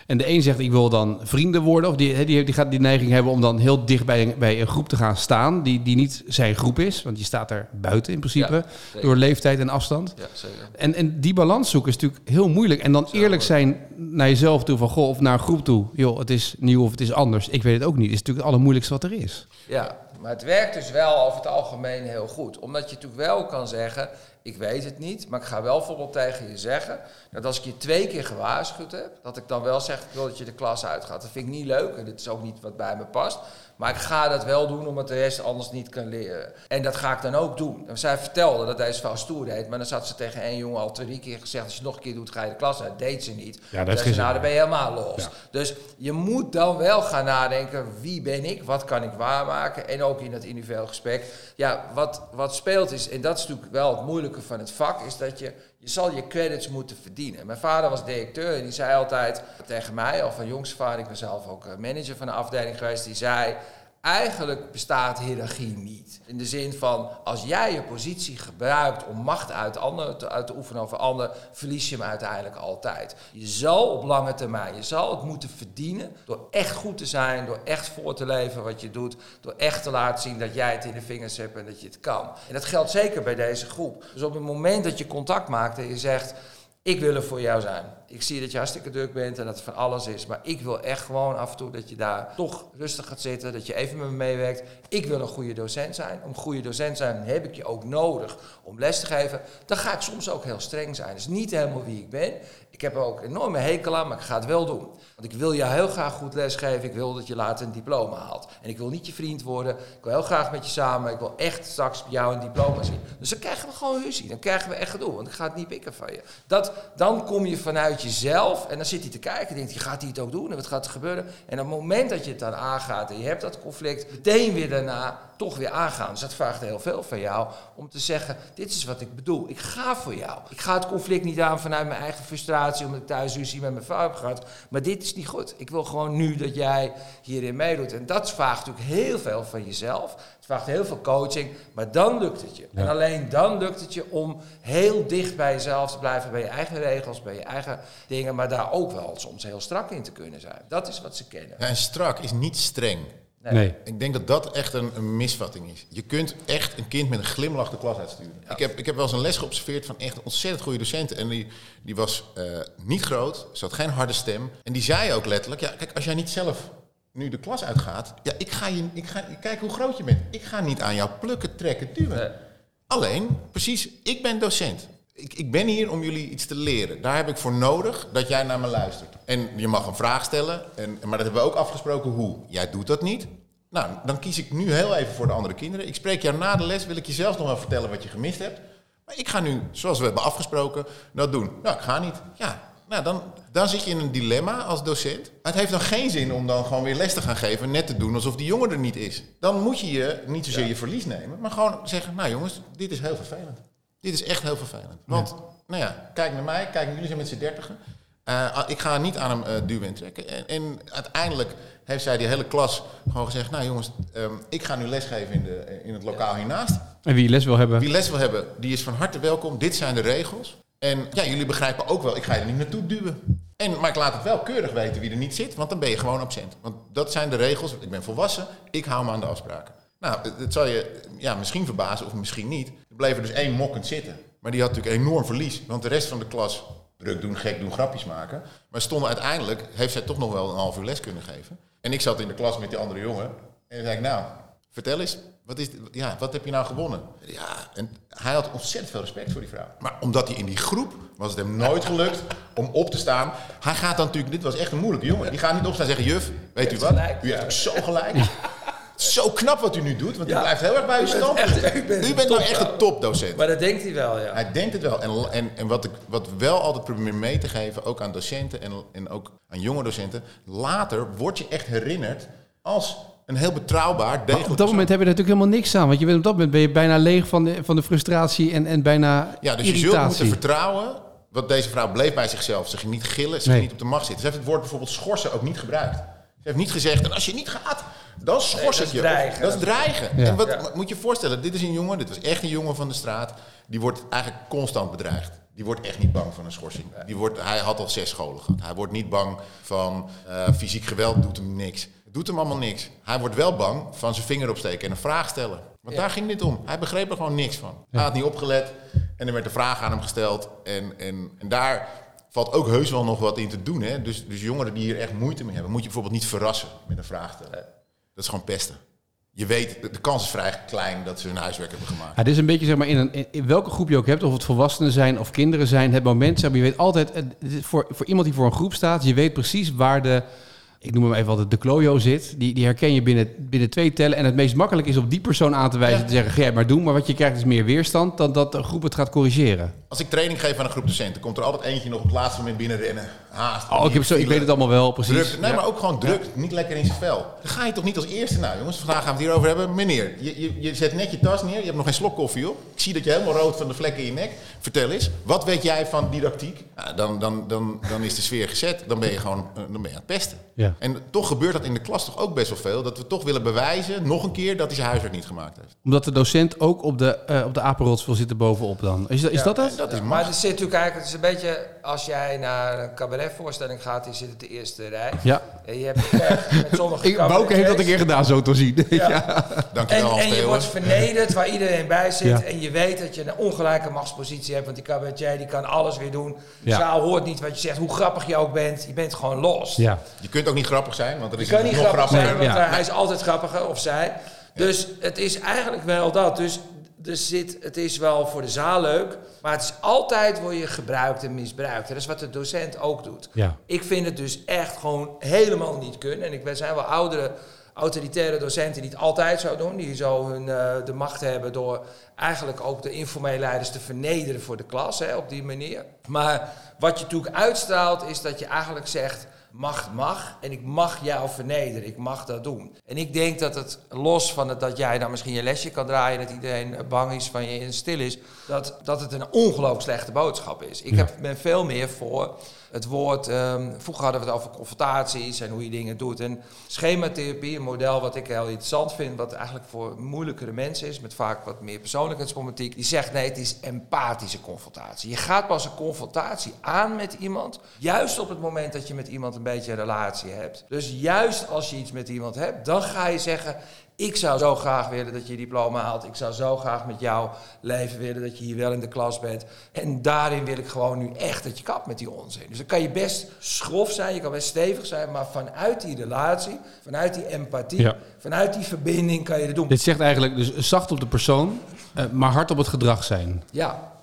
En de een zegt, ik wil dan vrienden worden. Of die gaat die neiging hebben om dan heel dicht bij een groep te gaan staan. Die niet zijn groep is. Want je staat er buiten in principe. Ja, door leeftijd en afstand. Ja, zeker. En die balans zoeken is natuurlijk heel moeilijk. En dan eerlijk zijn naar jezelf toe. Van, goh, of naar een groep toe. Joh, het is nieuw of het is anders. Ik weet het ook niet. Het is natuurlijk het allermoeilijkste wat er is. Ja, maar het werkt dus wel over het algemeen heel goed. Omdat je natuurlijk wel kan zeggen, ik weet het niet, maar ik ga wel bijvoorbeeld tegen je zeggen dat als ik je 2 keer gewaarschuwd heb, dat ik dan wel zeg, ik wil dat je de klas uitgaat. Dat vind ik niet leuk en dit is ook niet wat bij me past. Maar ik ga dat wel doen omdat de rest anders niet kan leren. En dat ga ik dan ook doen. En zij vertelde dat deze vrouw stoer deed, maar dan zat ze tegen 1 jongen al 3 keer gezegd, als je het nog een keer doet, ga je de klas uit. Dat deed ze niet. Ja, dat is dan ben je helemaal los. Ja. Dus je moet dan wel gaan nadenken, wie ben ik? Wat kan ik waarmaken? En ook in dat individueel gesprek. Ja, wat speelt is, en dat is natuurlijk wel het moeilijke van het vak, is dat je zal je credits moeten verdienen. Mijn vader was directeur en die zei altijd tegen mij, al van jongs af aan, ik ben zelf ook manager van een afdeling geweest, die zei, eigenlijk bestaat hiërarchie niet. In de zin van, als jij je positie gebruikt om macht uit te oefenen over anderen, verlies je hem uiteindelijk altijd. Je zal op lange termijn, je zal het moeten verdienen door echt goed te zijn, door echt voor te leven wat je doet, door echt te laten zien dat jij het in de vingers hebt en dat je het kan. En dat geldt zeker bij deze groep. Dus op het moment dat je contact maakt en je zegt, ik wil er voor jou zijn. Ik zie dat je hartstikke druk bent en dat het van alles is. Maar ik wil echt gewoon af en toe dat je daar toch rustig gaat zitten. Dat je even met me meewerkt. Ik wil een goede docent zijn. Om goede docent te zijn heb ik je ook nodig om les te geven. Dan ga ik soms ook heel streng zijn. Dus niet helemaal wie ik ben. Ik heb er ook enorme hekel aan, maar ik ga het wel doen. Want ik wil jou heel graag goed lesgeven. Ik wil dat je later een diploma haalt. En ik wil niet je vriend worden. Ik wil heel graag met je samen. Ik wil echt straks jou een diploma zien. Dus dan krijgen we gewoon ruzie. Dan krijgen we echt gedoe. Want ik ga het niet pikken van je. Dan kom je vanuit jezelf. En dan zit hij te kijken. En denkt, gaat hij het ook doen? En wat gaat er gebeuren? En op het moment dat je het dan aangaat en je hebt dat conflict, meteen weer daarna toch weer aangaan. Dus dat vraagt heel veel van jou om te zeggen, dit is wat ik bedoel. Ik ga voor jou. Ik ga het conflict niet aan vanuit mijn eigen frustratie, omdat ik thuis ruzie met mijn vrouw heb gehad. Maar dit is niet goed. Ik wil gewoon nu dat jij hierin meedoet. En dat vraagt natuurlijk heel veel van jezelf. Het vraagt heel veel coaching. Maar dan lukt het je. Ja. En alleen dan lukt het je om heel dicht bij jezelf te blijven. Bij je eigen regels, bij je eigen dingen. Maar daar ook wel soms heel strak in te kunnen zijn. Dat is wat ze kennen. Ja, en strak is niet streng. Nee. Ik denk dat dat echt een misvatting is. Je kunt echt een kind met een glimlach de klas uitsturen. Ja. Ik heb wel eens een les geobserveerd van echt ontzettend goede docenten. En die was niet groot, ze had geen harde stem. En die zei ook letterlijk, ja, kijk, als jij niet zelf nu de klas uitgaat, ja, kijk hoe groot je bent. Ik ga niet aan jou plukken, trekken, duwen. Nee. Alleen, precies, ik ben docent. Ik ben hier om jullie iets te leren. Daar heb ik voor nodig dat jij naar me luistert. En je mag een vraag stellen, maar dat hebben we ook afgesproken hoe. Jij doet dat niet. Nou, dan kies ik nu heel even voor de andere kinderen. Ik spreek jou na de les, wil ik je zelf nog wel vertellen wat je gemist hebt. Maar ik ga nu, zoals we hebben afgesproken, dat doen. Nou, ik ga niet. Ja, nou dan zit je in een dilemma als docent. Maar het heeft dan geen zin om dan gewoon weer les te gaan geven en net te doen alsof die jongen er niet is. Dan moet je niet zozeer je verlies nemen, maar gewoon zeggen, nou jongens, dit is heel vervelend. Dit is echt heel vervelend. Want, nou ja, kijk naar mij, kijk naar jullie, zijn met z'n 30. Ik ga niet aan hem duwen en trekken. En uiteindelijk heeft zij die hele klas gewoon gezegd, nou jongens, ik ga nu lesgeven in het lokaal hiernaast. En wie les wil hebben? Wie les wil hebben, die is van harte welkom. Dit zijn de regels. En ja, jullie begrijpen ook wel, ik ga je er niet naartoe duwen. Maar ik laat het wel keurig weten wie er niet zit, want dan ben je gewoon absent. Want dat zijn de regels, ik ben volwassen, ik hou me aan de afspraken. Nou, het zal je misschien verbazen of misschien niet. Er bleef er dus één mokkend zitten. Maar die had natuurlijk enorm verlies. Want de rest van de klas, druk doen, gek doen, grapjes maken. Maar stonden uiteindelijk, heeft zij toch nog wel een half uur les kunnen geven. En ik zat in de klas met die andere jongen. En dan zei ik, nou, vertel eens, wat heb je nou gewonnen? Ja, en hij had ontzettend veel respect voor die vrouw. Maar omdat hij in die groep, was het hem nooit gelukt om op te staan. Hij gaat dan natuurlijk, dit was echt een moeilijke jongen. Die gaat niet opstaan en zeggen, juf, weet u wat? U heeft ook zo gelijk. Zo knap wat u nu doet, want u blijft heel erg bij uw stand. U bent nou echt een topdocent. Maar dat denkt hij wel, ja. Hij denkt het wel. En wat we wel altijd proberen mee te geven, ook aan docenten en ook aan jonge docenten, later word je echt herinnerd als een heel betrouwbaar, degelijk persoon. Op dat moment heb je er natuurlijk helemaal niks aan, want op dat moment ben je bijna leeg van de frustratie en bijna irritatie. Je zult moeten vertrouwen, want deze vrouw bleef bij zichzelf. Ze ging niet gillen, ze ging niet op de macht zitten. Ze heeft het woord bijvoorbeeld schorsen ook niet gebruikt. Ze heeft niet gezegd, en als je niet gaat, dan schors het je. Dat is dreigen. Ja. En moet je voorstellen, dit is een jongen, dit was echt een jongen van de straat. Die wordt eigenlijk constant bedreigd. Die wordt echt niet bang van een schorsing. Hij had al 6 scholen gehad. Hij wordt niet bang van fysiek geweld, doet hem niks. Het doet hem allemaal niks. Hij wordt wel bang van zijn vinger opsteken en een vraag stellen. Want daar ging dit om. Hij begreep er gewoon niks van. Hij had niet opgelet en er werd een vraag aan hem gesteld. En daar valt ook heus wel nog wat in te doen. Hè? Dus jongeren die hier echt moeite mee hebben, moet je bijvoorbeeld niet verrassen met een vraag stellen. Dat is gewoon pesten. Je weet, de kans is vrij klein dat ze hun huiswerk hebben gemaakt. Het is een beetje, zeg maar, in welke groep je ook hebt, of het volwassenen zijn of kinderen zijn, het moment, zeg maar, je weet altijd, voor iemand die voor een groep staat, je weet precies waar ik noem hem even altijd, de klojo zit. Die herken je binnen 2 tellen. En het meest makkelijk is op die persoon aan te wijzen, te zeggen, ga jij maar doen. Maar wat je krijgt is meer weerstand dan dat de groep het gaat corrigeren. Als ik training geef aan een groep docenten, komt er altijd eentje nog op het laatste moment binnenrennen. Haast. Ik weet het allemaal wel, precies. Druk. Nee, maar ook gewoon druk. Niet lekker in zijn vel. Dan ga je toch niet als eerste nou, jongens. Vandaag gaan we het hierover hebben. Meneer, je zet net je tas neer. Je hebt nog geen slok koffie op. Ik zie dat je helemaal rood van de vlekken in je nek. Vertel eens, wat weet jij van didactiek? Nou, dan is de sfeer gezet. Dan ben je gewoon aan het pesten. Ja. En toch gebeurt dat in de klas toch ook best wel veel. Dat we toch willen bewijzen, nog een keer, dat hij zijn huiswerk niet gemaakt heeft. Omdat de docent ook op de apenrots wil zitten bovenop dan. Is dat het? Dat is maar er zit natuurlijk eigenlijk, het is een beetje, als jij naar een cabaretvoorstelling gaat, die zit op de eerste rij. Ja. En je hebt met sommige Bouke heeft dat een keer gedaan, zo te zien. Ja. Dankjewel. En je wordt vernederd waar iedereen bij zit. Ja. En je weet dat je een ongelijke machtspositie hebt. Want die cabaretier, die kan alles weer doen. De zaal hoort niet wat je zegt, hoe grappig je ook bent. Je bent gewoon los. Ja. Je kunt ook niet grappig zijn, want er is nog grappiger. Hij is altijd grappiger, of zij. Ja. Dus het is eigenlijk wel dat. Dus Het is wel voor de zaal leuk, maar het is altijd word je gebruikt en misbruikt. En dat is wat de docent ook doet. Ja. Ik vind het dus echt gewoon helemaal niet kunnen. En er zijn wel oudere, autoritaire docenten die het altijd zo doen. Die zo hun de macht hebben door eigenlijk ook de informele leiders te vernederen voor de klas, hè, op die manier. Maar wat je natuurlijk uitstraalt is dat je eigenlijk zegt, macht mag en ik mag jou vernederen, ik mag dat doen. En ik denk dat het los van het dat jij dan misschien je lesje kan draaien, dat iedereen bang is van je en stil is, dat het een ongelooflijk slechte boodschap is. Ik ben veel meer voor het woord, vroeger hadden we het over confrontaties en hoe je dingen doet. En schematherapie, een model wat ik heel interessant vind, wat eigenlijk voor moeilijkere mensen is, met vaak wat meer persoonlijkheidsproblematiek, die zegt nee, het is empathische confrontatie. Je gaat pas een confrontatie aan met iemand, juist op het moment dat je met iemand een beetje een relatie hebt. Dus juist als je iets met iemand hebt, dan ga je zeggen, ik zou zo graag willen dat je diploma haalt. Ik zou zo graag met jou leven willen dat je hier wel in de klas bent. En daarin wil ik gewoon nu echt dat je kapt met die onzin. Dus dan kan je best schrof zijn, je kan best stevig zijn, maar vanuit die relatie, vanuit die empathie, vanuit die verbinding kan je het doen. Dit zegt eigenlijk dus zacht op de persoon, maar hard op het gedrag zijn. Ja.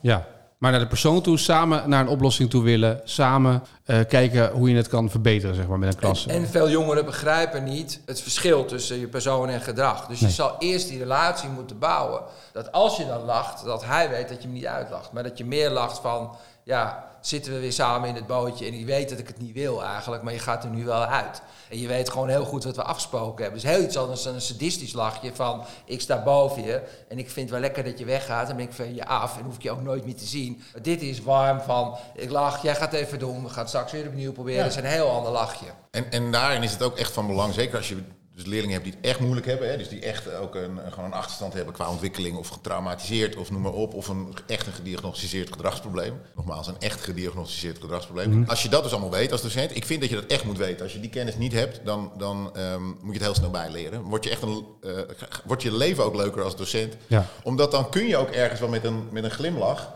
Maar naar de persoon toe, samen naar een oplossing toe willen. Samen kijken hoe je het kan verbeteren, zeg maar, met een klas. En veel jongeren begrijpen niet het verschil tussen je persoon en gedrag. Dus je zal eerst die relatie moeten bouwen. Dat als je dan lacht, dat hij weet dat je hem niet uitlacht. Maar dat je meer lacht van, ja, zitten we weer samen in het bootje. En je weet dat ik het niet wil eigenlijk, maar je gaat er nu wel uit. En je weet gewoon heel goed wat we afgesproken hebben. Dus heel iets anders dan een sadistisch lachje van, ik sta boven je en ik vind het wel lekker dat je weggaat. Dan ben ik van je af en hoef ik je ook nooit meer te zien. Maar dit is warm van, ik lach, jij gaat even doen. We gaan het straks weer opnieuw proberen. Ja. Dat is een heel ander lachje. En daarin is het ook echt van belang, zeker als je dus leerlingen hebt die het echt moeilijk hebben, hè, dus die echt ook gewoon een achterstand hebben qua ontwikkeling of getraumatiseerd of noem maar op, of echt een gediagnosticeerd gedragsprobleem. Nogmaals, een echt gediagnosticeerd gedragsprobleem. Mm-hmm. Als je dat dus allemaal weet als docent, ik vind dat je dat echt moet weten. Als je die kennis niet hebt, dan moet je het heel snel bijleren. Wordt je leven ook leuker als docent. Ja. Omdat dan kun je ook ergens wel met een glimlach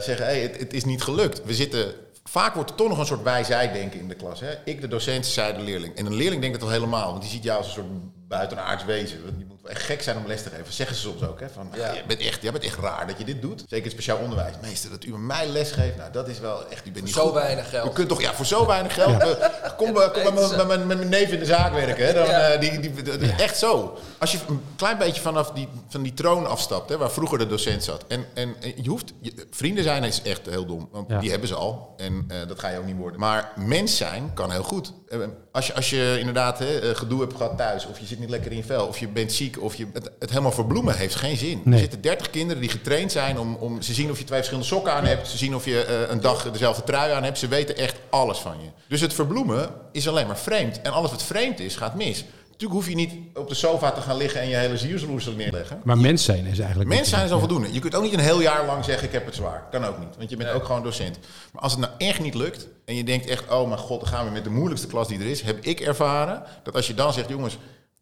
zeggen, hey, het is niet gelukt. We zitten. Vaak wordt er toch nog een soort wij-zij denken in de klas. Hè? Ik, de docent, zij, de leerling. En een leerling denkt dat al helemaal, want die ziet jou als een soort buitenaards wezen. Je moet wel echt gek zijn om les te geven. Dat zeggen ze soms ook. Hè? Van, ja. Jij bent echt raar dat je dit doet. Zeker in speciaal onderwijs. Meester, dat u mij les geeft, nou dat is wel echt. U bent niet zo goed. Weinig geld. U kunt toch, ja, voor zo weinig geld. Ja. Kom met mijn neef in de zaak werken. Hè? Dan, echt zo. Als je een klein beetje vanaf van die troon afstapt, hè, waar vroeger de docent zat. En je hoeft. Vrienden zijn is echt heel dom. Want die hebben ze al. En dat ga je ook niet worden. Maar mens zijn kan heel goed. Als je inderdaad gedoe hebt gehad thuis, of je zit niet lekker in je vel, of je bent ziek, of je het helemaal verbloemen heeft geen zin. Nee. Er zitten 30 kinderen die getraind zijn om ze zien of je 2 verschillende sokken aan hebt, ze zien of je een dag dezelfde trui aan hebt, ze weten echt alles van je. Dus het verbloemen is alleen maar vreemd. En alles wat vreemd is, gaat mis. Natuurlijk hoef je niet op de sofa te gaan liggen en je hele ziersloersel neerleggen. Maar mens zijn is eigenlijk. Mens zijn is al voldoende. Je kunt ook niet een heel jaar lang zeggen, ik heb het zwaar. Kan ook niet, want je bent ook gewoon docent. Maar als het nou echt niet lukt en je denkt echt, oh mijn god, dan gaan we met de moeilijkste klas die er is. Heb ik ervaren dat als je dan zegt, jongens,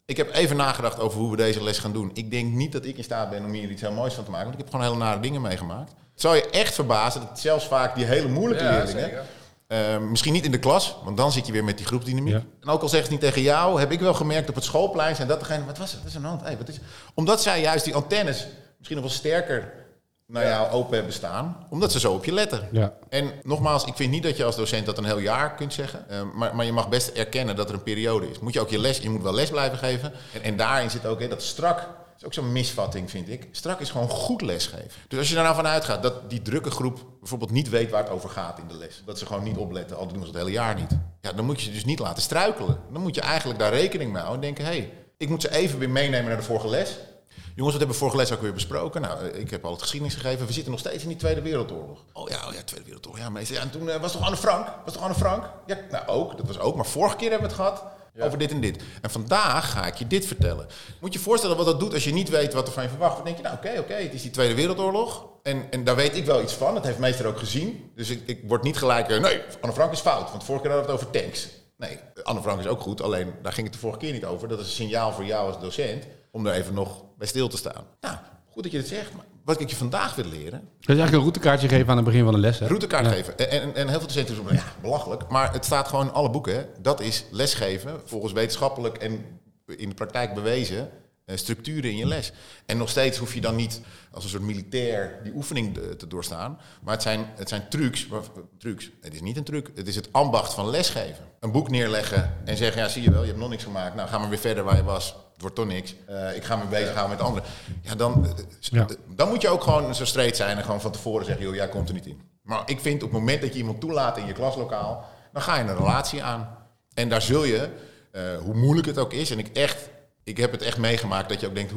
ik heb even nagedacht over hoe we deze les gaan doen. Ik denk niet dat ik in staat ben om hier iets heel moois van te maken, want ik heb gewoon hele nare dingen meegemaakt. Het zou je echt verbazen dat zelfs vaak die hele moeilijke leerlingen. Misschien niet in de klas, want dan zit je weer met die groepdynamiek. Ja. En ook al zegt het niet tegen jou, heb ik wel gemerkt op het schoolplein zijn dat degene, wat was het? Wat is er aan de hand? Hey, wat is... Omdat zij juist die antennes misschien nog wel sterker naar jou open hebben staan, omdat ze zo op je letten. Ja. En nogmaals, ik vind niet dat je als docent dat een heel jaar kunt zeggen, maar je mag best erkennen dat er een periode is. Moet je ook je moet wel les blijven geven. En daarin zit ook dat strak. Dat is ook zo'n misvatting, vind ik. Strak is gewoon goed lesgeven. Dus als je daar nou van uitgaat dat die drukke groep bijvoorbeeld niet weet waar het over gaat in de les. Dat ze gewoon niet opletten, al doen ze het hele jaar niet. Ja, dan moet je ze dus niet laten struikelen. Dan moet je eigenlijk daar rekening mee houden en denken, hey, ik moet ze even weer meenemen naar de vorige les. Jongens, wat hebben we vorige les ook weer besproken? Nou, ik heb al het geschiedenis gegeven. We zitten nog steeds in die Tweede Wereldoorlog. Oh ja, Tweede Wereldoorlog. Ja, meester. Ja, en toen was toch Anne Frank? Ja, nou ook. Dat was ook. Maar vorige keer hebben we het gehad. Ja. Over dit en dit. En vandaag ga ik je dit vertellen. Moet je je voorstellen wat dat doet als je niet weet wat er van je verwacht. Dan denk je, nou oké, het is die Tweede Wereldoorlog. En daar weet ik wel iets van. Dat heeft meester ook gezien. Dus ik word niet gelijk, nee, Anne Frank is fout. Want vorige keer hadden we het over tanks. Nee, Anne Frank is ook goed. Alleen, daar ging het de vorige keer niet over. Dat is een signaal voor jou als docent om daar even nog bij stil te staan. Nou, goed dat je dit zegt, maar wat ik je vandaag wil leren. Dat is eigenlijk een routekaartje geven aan het begin van een les. Hè? Routekaart geven. En heel veel docenten doen, belachelijk. Maar het staat gewoon in alle boeken. Hè. Dat is lesgeven volgens wetenschappelijk en in de praktijk bewezen structuren in je les. En nog steeds hoef je dan niet als een soort militair die oefening te doorstaan. Maar het zijn trucs. Het is niet een truc. Het is het ambacht van lesgeven. Een boek neerleggen en zeggen, ja, zie je wel, je hebt nog niks gemaakt. Nou, ga maar weer verder waar je was. Het wordt toch niks. Ik ga me bezighouden met anderen. Ja, dan moet je ook gewoon zo straight zijn en gewoon van tevoren zeggen, joh, jij komt er niet in. Maar ik vind op het moment dat je iemand toelaat in je klaslokaal, dan ga je een relatie aan. En daar zul je, hoe moeilijk het ook is, en ik heb het echt meegemaakt dat je ook denkt,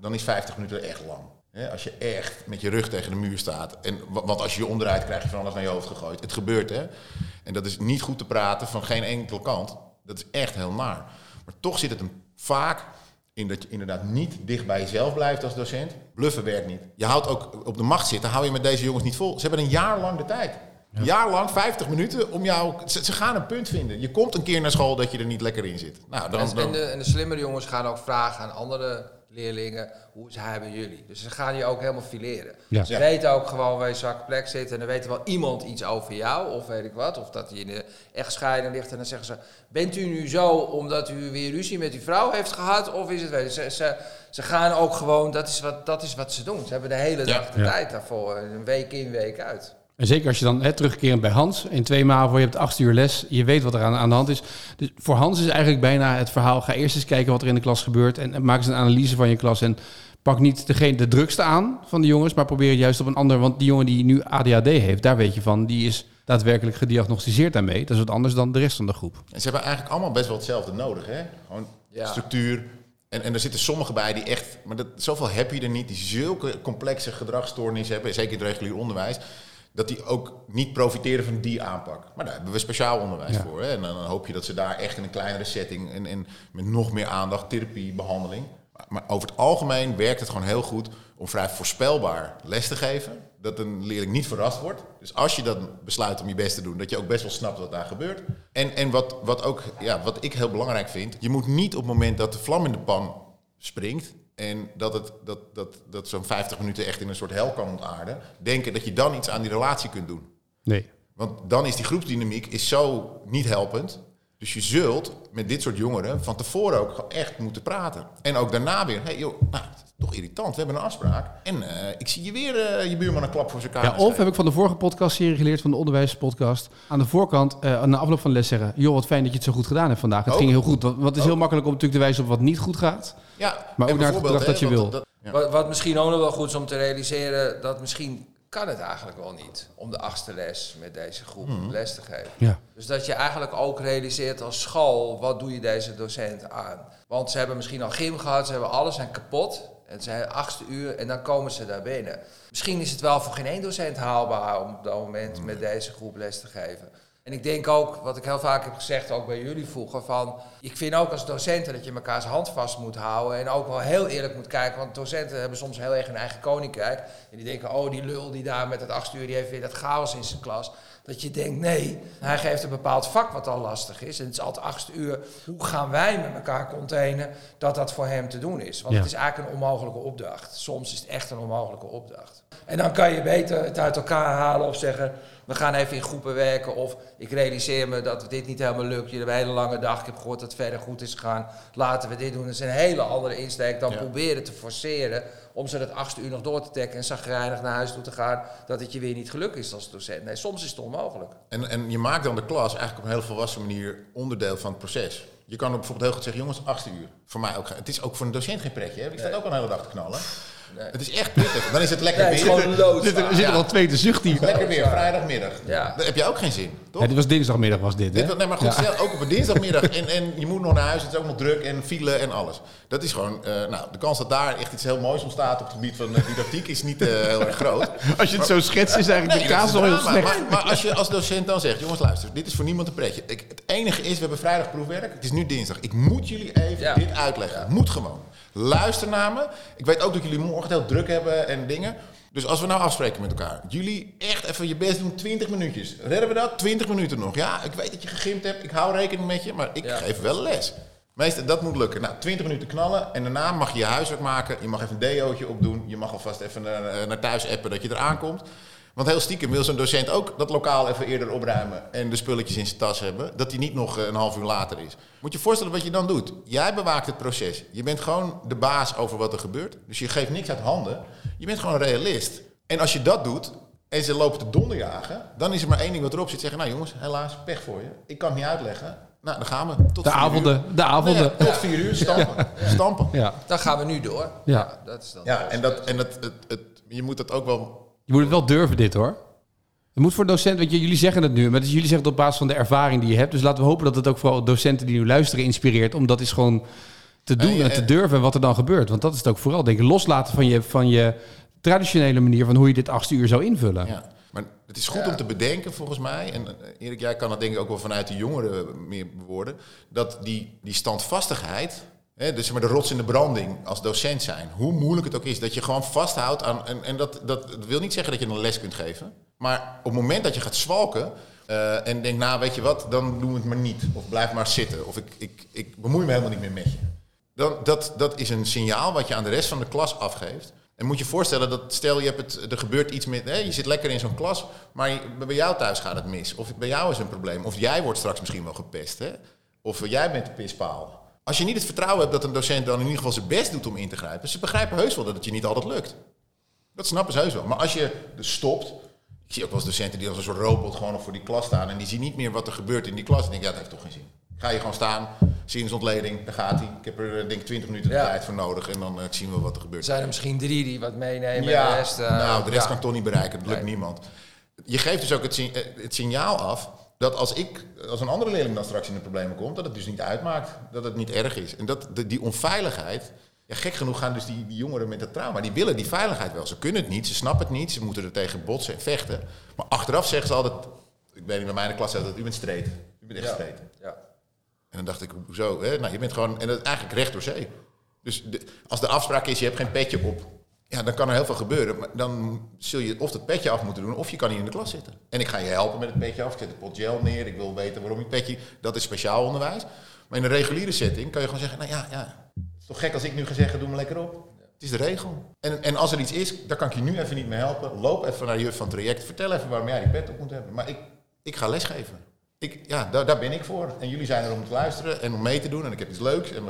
dan is 50 minuten echt lang. He, als je echt met je rug tegen de muur staat. Want als je je omdraait, krijg je van alles naar je hoofd gegooid. Het gebeurt, hè. En dat is niet goed te praten van geen enkele kant. Dat is echt heel naar. Maar toch zit het hem vaak in dat je inderdaad niet dicht bij jezelf blijft als docent. Bluffen werkt niet. Je houdt ook op de macht zitten, hou je met deze jongens niet vol. Ze hebben een jaar lang de tijd. Ja. Jaarlang, 50 minuten, om jou... Ze gaan een punt vinden. Je komt een keer naar school dat je er niet lekker in zit. Nou, de slimmere jongens gaan ook vragen aan andere leerlingen, hoe hebben jullie? Dus ze gaan je ook helemaal fileren. Ja. Ze weten ook gewoon waar je zakplek zit en dan weet wel iemand iets over jou, of weet ik wat, of dat hij in de echtscheiding ligt en dan zeggen ze, bent u nu zo omdat u weer ruzie met uw vrouw heeft gehad, of is het... Weet je, ze gaan ook gewoon, dat is wat ze doen. Ze hebben de hele dag de tijd daarvoor, een week in, week uit. En zeker als je dan terugkerend bij Hans, in 2 MAVO, je hebt 8 uur les, je weet wat er aan de hand is. Dus voor Hans is eigenlijk bijna het verhaal, ga eerst eens kijken wat er in de klas gebeurt en maak eens een analyse van je klas en pak niet de drukste aan van de jongens, maar probeer het juist op een ander, want die jongen die nu ADHD heeft, daar weet je van, die is daadwerkelijk gediagnosticeerd daarmee. Dat is wat anders dan de rest van de groep. En ze hebben eigenlijk allemaal best wel hetzelfde nodig, hè? Gewoon structuur. En er zitten sommigen bij die echt, maar zoveel heb je er niet, die zulke complexe gedragsstoornissen hebben, zeker in het regulier onderwijs, dat die ook niet profiteren van die aanpak. Maar daar hebben we speciaal onderwijs voor. Hè? En dan hoop je dat ze daar echt in een kleinere setting en met nog meer aandacht, therapie, behandeling. Maar over het algemeen werkt het gewoon heel goed om vrij voorspelbaar les te geven. Dat een leerling niet verrast wordt. Dus als je dan besluit om je best te doen, dat je ook best wel snapt wat daar gebeurt. En wat ik heel belangrijk vind, je moet niet op het moment dat de vlam in de pan springt en dat zo'n 50 minuten echt in een soort hel kan ontaarden, denken dat je dan iets aan die relatie kunt doen. Nee. Want dan is die groepsdynamiek zo niet helpend. Dus je zult met dit soort jongeren van tevoren ook echt moeten praten. En ook daarna weer, hey joh, nou, het is toch irritant, we hebben een afspraak. En ik zie je weer je buurman een klap voor zijn kamer. Ja, of heb ik van de vorige podcastserie geleerd, van de Onderwijspodcast, aan de voorkant, aan de afloop van de les zeggen, joh, wat fijn dat je het zo goed gedaan hebt vandaag. Het ging heel goed. Want het is heel makkelijk om natuurlijk te wijzen op wat niet goed gaat. Ja, maar ook naar het gedrag dat je wil. Wat misschien ook nog wel goed is om te realiseren, dat misschien kan het eigenlijk wel niet om de 8e les met deze groep les te geven. Ja. Dus dat je eigenlijk ook realiseert als school, wat doe je deze docent aan? Want ze hebben misschien al gym gehad, ze hebben alles en kapot. Het zijn 8e uur en dan komen ze daar binnen. Misschien is het wel voor geen één docent haalbaar om op dat moment met deze groep les te geven. En ik denk ook, wat ik heel vaak heb gezegd, ook bij jullie vroeger, van ik vind ook als docenten dat je mekaars hand vast moet houden en ook wel heel eerlijk moet kijken, want docenten hebben soms heel erg hun eigen koninkrijk. En die denken, oh, die lul die daar met het 8e uur, die heeft weer dat chaos in zijn klas. Dat je denkt, nee, hij geeft een bepaald vak wat al lastig is. En het is altijd 8e uur. Hoe gaan wij met elkaar containen dat voor hem te doen is? Want het is eigenlijk een onmogelijke opdracht. Soms is het echt een onmogelijke opdracht. En dan kan je beter het uit elkaar halen of zeggen, we gaan even in groepen werken. Of ik realiseer me dat dit niet helemaal lukt. Jullie hebben een hele lange dag. Ik heb gehoord dat het verder goed is gegaan. Laten we dit doen. Dat is een hele andere insteek dan proberen te forceren om ze dat 8e uur nog door te trekken en chagrijnig naar huis toe te gaan, dat het je weer niet gelukkig is als docent. Nee, soms is het onmogelijk. En je maakt dan de klas eigenlijk op een heel volwassen manier onderdeel van het proces. Je kan bijvoorbeeld heel goed zeggen, jongens, 8e uur. Voor mij ook. Het is ook voor een docent geen pretje. Hè? Ik sta ook al een hele dag te knallen. Nee. Het is echt pittig. Dan is het lekker weer. Er zitten al 2 te zuchten hier. Lekker weer, vrijdagmiddag. Ja. Daar heb je ook geen zin, toch? Ja, dit was dinsdagmiddag, hè? Nee, maar goed, stel, ook op een dinsdagmiddag. En je moet nog naar huis. Het is ook nog druk en file en alles. Dat is gewoon, de kans dat daar echt iets heel moois ontstaat op het gebied van didactiek is niet heel erg groot. Als je het zo schetst, is eigenlijk de kaas al heel slecht. Maar als je als docent dan zegt, jongens, luister, dit is voor niemand een pretje. Het enige is, we hebben vrijdag proefwerk. Het is nu dinsdag. Ik moet jullie even dit uitleggen. Moet gewoon. Luister naar me. Ik weet ook dat jullie morgen heel druk hebben en dingen. Dus als we nou afspreken met elkaar. Jullie echt even je best doen, 20 minuutjes. Redden we dat? 20 minuten nog. Ja, ik weet dat je gegymd hebt. Ik hou rekening met je. Maar ik geef wel les. Meestal, dat moet lukken. Nou, 20 minuten knallen. En daarna mag je je huiswerk maken. Je mag even een deootje opdoen. Je mag alvast even naar thuis appen dat je er aankomt. Want heel stiekem wil zo'n docent ook dat lokaal even eerder opruimen en de spulletjes in zijn tas hebben, dat die niet nog een half uur later is. Moet je voorstellen wat je dan doet. Jij bewaakt het proces. Je bent gewoon de baas over wat er gebeurt. Dus je geeft niks uit handen. Je bent gewoon een realist. En als je dat doet en ze lopen te donderjagen, dan is er maar één ding wat erop zit. Zeggen, nou jongens, helaas, pech voor je. Ik kan het niet uitleggen. Nou, dan gaan we. Tot de avonden. Nee, tot 4 uur, stampen. Ja. Dan gaan we nu door. Ja, dat is dan. Ja, je moet dat ook wel. Je moet het wel durven dit, hoor. Het moet voor docenten, want jullie zeggen het nu, maar jullie zeggen het op basis van de ervaring die je hebt. Dus laten we hopen dat het ook vooral docenten die nu luisteren inspireert om dat is gewoon te doen en te durven en wat er dan gebeurt. Want dat is het ook vooral, denk ik, loslaten van je traditionele manier van hoe je dit 8e uur zou invullen. Ja. Maar het is goed om te bedenken, volgens mij, en Erik, jij kan dat denk ik ook wel vanuit de jongeren meer bewoorden, dat die standvastigheid, dus zeg maar de rots in de branding als docent zijn, hoe moeilijk het ook is, dat je gewoon vasthoudt aan, en dat wil niet zeggen dat je een les kunt geven, maar op het moment dat je gaat zwalken en denkt, nou weet je wat, dan doen we het maar niet, of blijf maar zitten, of ik bemoei me helemaal niet meer met je. Dan, dat is een signaal wat je aan de rest van de klas afgeeft. En moet je voorstellen dat, stel, er gebeurt iets met, je zit lekker in zo'n klas, maar bij jou thuis gaat het mis. Of bij jou is een probleem. Of jij wordt straks misschien wel gepest. Hè? Of jij bent de pispaal. Als je niet het vertrouwen hebt dat een docent dan in ieder geval zijn best doet om in te grijpen. Ze begrijpen heus wel dat het je niet altijd lukt. Dat snappen ze heus wel. Maar als je dus stopt. Ik zie ook wel eens docenten die als een soort robot gewoon voor die klas staan. En die zien niet meer wat er gebeurt in die klas. En denk, ja, dat heeft toch geen zin. Ga je gewoon staan, zinsontleding, daar gaat hij. Ik heb er denk ik 20 minuten tijd voor nodig en dan zien we wat er gebeurt. Zijn er misschien 3 die wat meenemen en de rest... De rest kan ik toch niet bereiken, dat lukt niemand. Je geeft dus ook het signaal af dat als een andere leerling dan straks in de problemen komt, dat het dus niet uitmaakt, dat het niet erg is. En dat die onveiligheid... Ja, gek genoeg gaan dus die jongeren met dat trauma, die willen die veiligheid wel. Ze kunnen het niet, ze snappen het niet, ze moeten er tegen botsen en vechten. Maar achteraf zeggen ze altijd, ik weet niet, bij mijn klas altijd, u bent streed. U bent echt streed. Ja. En dan dacht ik, hoezo? Hè? Nou, je bent gewoon... En dat is eigenlijk recht door zee. Dus als de afspraak is, je hebt geen petje op. Ja, dan kan er heel veel gebeuren. Maar dan zul je of het petje af moeten doen, of je kan hier in de klas zitten. En ik ga je helpen met het petje af. Ik zet een pot gel neer. Ik wil weten waarom je petje... Dat is speciaal onderwijs. Maar in een reguliere setting kan je gewoon zeggen... Nou ja. Het is toch gek als ik nu ga zeggen, doe me lekker op. Het is de regel. En als er iets is, dan kan ik je nu even niet meer helpen. Loop even naar de juf van het traject. Vertel even waarom jij die pet op moet hebben. Maar ik ga lesgeven. Daar ben ik voor. En jullie zijn er om te luisteren en om mee te doen. En ik heb iets leuks. En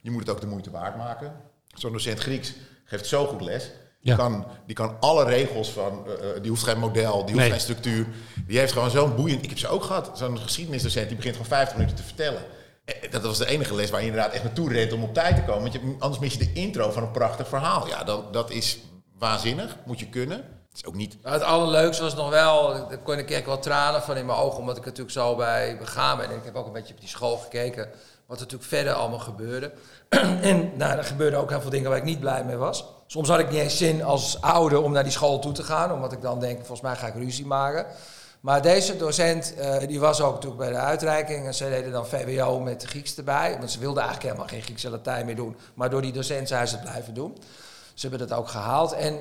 je moet het ook de moeite waard maken. Zo'n docent Grieks geeft zo goed les. Ja. Die kan alle regels van... die hoeft geen model, die hoeft geen structuur. Die heeft gewoon zo'n boeiend... Ik heb ze ook gehad. Zo'n geschiedenisdocent, die begint gewoon 50 minuten te vertellen. Dat was de enige les waar je inderdaad echt naartoe rent om op tijd te komen. Want anders mis je de intro van een prachtig verhaal. Ja, dat is waanzinnig. Moet je kunnen. Ook niet. Nou, het allerleukste was nog wel, daar kon ik echt wel tranen van in mijn ogen, omdat ik natuurlijk zo bij begaan ben. En ik heb ook een beetje op die school gekeken, wat er natuurlijk verder allemaal gebeurde. En nou, er gebeurden ook heel veel dingen waar ik niet blij mee was. Soms had ik niet eens zin als ouder om naar die school toe te gaan, omdat ik dan denk, volgens mij ga ik ruzie maken. Maar deze docent, die was ook natuurlijk bij de uitreiking. En ze deden dan VWO met Grieks erbij. Want ze wilden eigenlijk helemaal geen Grieks en Latijn meer doen. Maar door die docent zijn ze het blijven doen. Ze hebben dat ook gehaald. En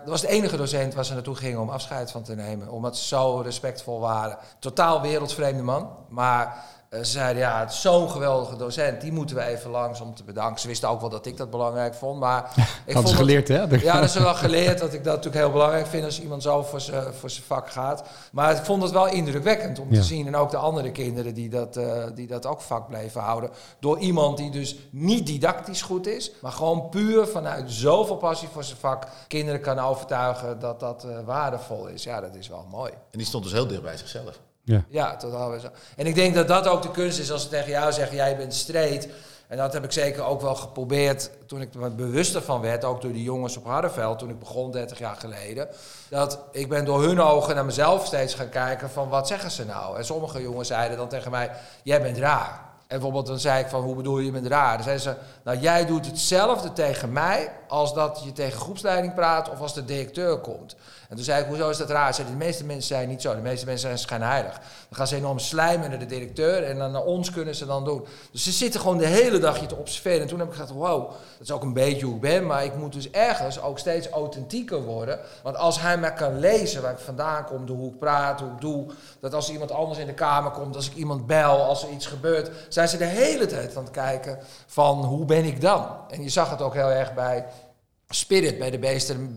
dat was de enige docent waar ze naartoe gingen om afscheid van te nemen. Omdat ze zo respectvol waren. Totaal wereldvreemde man. Maar ze zeiden, ja, het is zo'n geweldige docent. Die moeten we even langs om te bedanken. Ze wisten ook wel dat ik dat belangrijk vond. Maar ik vond geleerd, hè? Ja, dat is wel geleerd. Dat ik dat natuurlijk heel belangrijk vind als iemand zo voor zijn vak gaat. Maar ik vond het wel indrukwekkend om te zien. En ook de andere kinderen die dat ook vak bleven houden. Door iemand die dus niet didactisch goed is. Maar gewoon puur vanuit zoveel passie voor zijn vak kinderen kan overtuigen dat dat waardevol is. Ja, dat is wel mooi. En die stond dus heel dicht bij zichzelf. Ja, totaal. En ik denk dat dat ook de kunst is als ze tegen jou zeggen, jij bent streed. En dat heb ik zeker ook wel geprobeerd toen ik er bewuster van werd, ook door die jongens op Hardenveld, toen ik begon 30 jaar geleden. Dat ik ben door hun ogen naar mezelf steeds gaan kijken van wat zeggen ze nou? En sommige jongens zeiden dan tegen mij, jij bent raar. En bijvoorbeeld dan zei ik van, hoe bedoel je bent raar? Dan zeiden ze, nou jij doet hetzelfde tegen mij als dat je tegen groepsleiding praat of als de directeur komt. En toen zei ik, hoezo is dat raar? Zei, de meeste mensen zijn niet zo. De meeste mensen zijn schijnheilig. Dan gaan ze enorm slijmen naar de directeur en dan naar ons kunnen ze dan doen. Dus ze zitten gewoon de hele dag je te observeren. En toen heb ik gedacht, wow, dat is ook een beetje hoe ik ben. Maar ik moet dus ergens ook steeds authentieker worden. Want als hij mij kan lezen waar ik vandaan kom, hoe ik praat, hoe ik doe. Dat als iemand anders in de kamer komt, als ik iemand bel, als er iets gebeurt. Zijn ze de hele tijd aan het kijken van hoe ben ik dan? En je zag het ook heel erg bij... spirit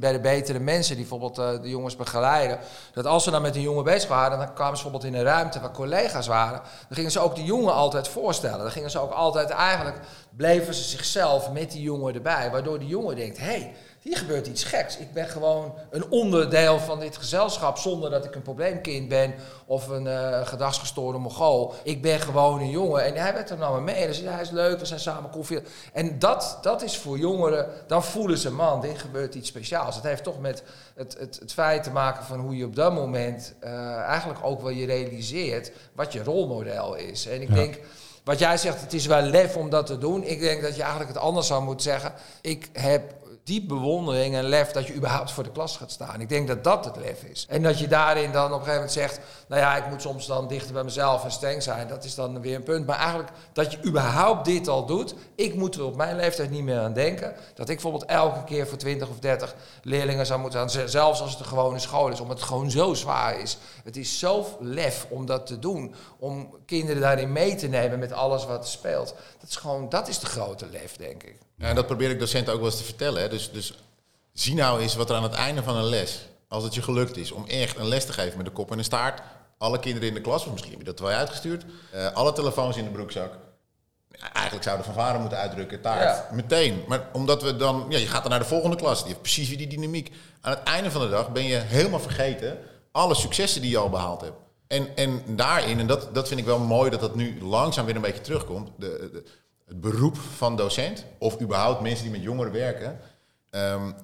bij de betere mensen die bijvoorbeeld de jongens begeleiden. Dat als ze dan met een jongen bezig waren, dan kwamen ze bijvoorbeeld in een ruimte waar collega's waren. Dan gingen ze ook de jongen altijd voorstellen. Dan gingen ze ook altijd eigenlijk, bleven ze zichzelf met die jongen erbij. Waardoor die jongen denkt, hey, hier gebeurt iets geks. Ik ben gewoon een onderdeel van dit gezelschap zonder dat ik een probleemkind ben of een gedragsgestoorde Mongool. Ik ben gewoon een jongen en hij werd er nou mee. Dus hij is leuk, we zijn samen koffie. En dat is voor jongeren, dan voelen ze, man, dit gebeurt iets speciaals. Het heeft toch met het feit te maken van hoe je op dat moment eigenlijk ook wel je realiseert wat je rolmodel is. En ik denk... Wat jij zegt, het is wel lef om dat te doen. Ik denk dat je eigenlijk het anders zou moeten zeggen. Ik heb diep bewondering en lef dat je überhaupt voor de klas gaat staan. Ik denk dat dat het lef is. En dat je daarin dan op een gegeven moment zegt... nou ja, ik moet soms dan dichter bij mezelf en streng zijn. Dat is dan weer een punt. Maar eigenlijk dat je überhaupt dit al doet... ik moet er op mijn leeftijd niet meer aan denken... dat ik bijvoorbeeld elke keer voor 20 of 30 leerlingen zou moeten aan... zelfs als het een gewone school is, omdat het gewoon zo zwaar is. Het is zelf lef om dat te doen. Om kinderen daarin mee te nemen met alles wat er speelt. Dat is de grote lef, denk ik. Ja, en dat probeer ik docenten ook wel eens te vertellen. Hè? Dus zie nou eens wat er aan het einde van een les... als het je gelukt is om echt een les te geven met de kop en de staart... alle kinderen in de klas, of misschien heb je dat wel uitgestuurd... alle telefoons in de broekzak. Eigenlijk zouden fanfare moeten uitdrukken, taart, meteen. Maar omdat we dan... Ja, je gaat dan naar de volgende klas, die heeft precies weer die dynamiek. Aan het einde van de dag ben je helemaal vergeten... alle successen die je al behaald hebt. En daarin, en dat vind ik wel mooi... dat dat nu langzaam weer een beetje terugkomt... Het beroep van docent, of überhaupt mensen die met jongeren werken...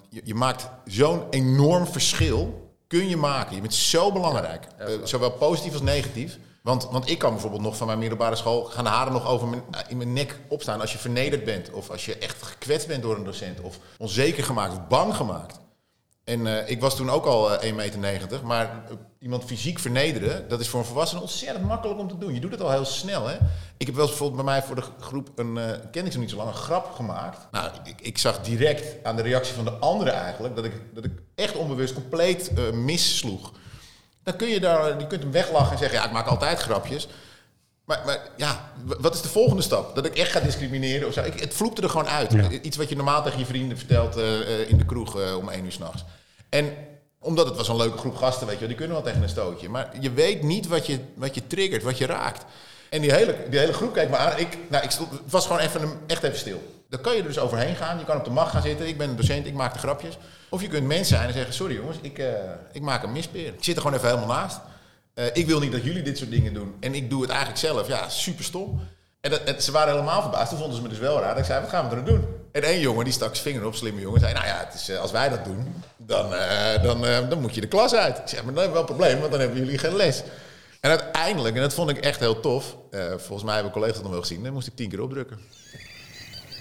Je maakt zo'n enorm verschil, kun je maken. Je bent zo belangrijk, zowel positief als negatief. Want ik kan bijvoorbeeld nog van mijn middelbare school... gaan de haren nog over in mijn nek opstaan als je vernederd bent... of als je echt gekwetst bent door een docent... of onzeker gemaakt, of bang gemaakt. En ik was toen ook al 1,90 meter, maar iemand fysiek vernederen... dat is voor een volwassene ontzettend makkelijk om te doen. Je doet het al heel snel, hè? Ik heb wel eens bijvoorbeeld bij mij voor de groep een grap gemaakt. Nou, ik zag direct aan de reactie van de anderen eigenlijk... dat ik echt onbewust compleet missloeg. Dan kun je je kunt hem weglachen en zeggen, ja, ik maak altijd grapjes... Maar ja, wat is de volgende stap? Dat ik echt ga discrimineren of zo? Het vloept er gewoon uit. Ja. Iets wat je normaal tegen je vrienden vertelt in de kroeg om 1:00 's nachts. En omdat het was een leuke groep gasten, weet je wel, die kunnen wel tegen een stootje. Maar je weet niet wat je triggert, wat je raakt. En die hele groep kijkt me aan. Het was gewoon echt even stil. Dan kan je er dus overheen gaan. Je kan op de macht gaan zitten. Ik ben een docent, ik maak de grapjes. Of je kunt mens zijn en zeggen, sorry jongens, ik maak een mispeer. Ik zit er gewoon even helemaal naast. Ik wil niet dat jullie dit soort dingen doen. En ik doe het eigenlijk zelf. Ja, super stom. En ze waren helemaal verbaasd. Toen vonden ze me dus wel raar. Dat ik zei, wat gaan we er doen? En één jongen, die stak zijn vinger op, slimme jongen. Zei, nou ja, het is, als wij dat doen, dan moet je de klas uit. Ik zei, maar dat is wel een probleem, want dan hebben jullie geen les. En uiteindelijk, en dat vond ik echt heel tof. Volgens mij hebben collega's dat nog wel gezien. Dan moest ik 10 keer opdrukken.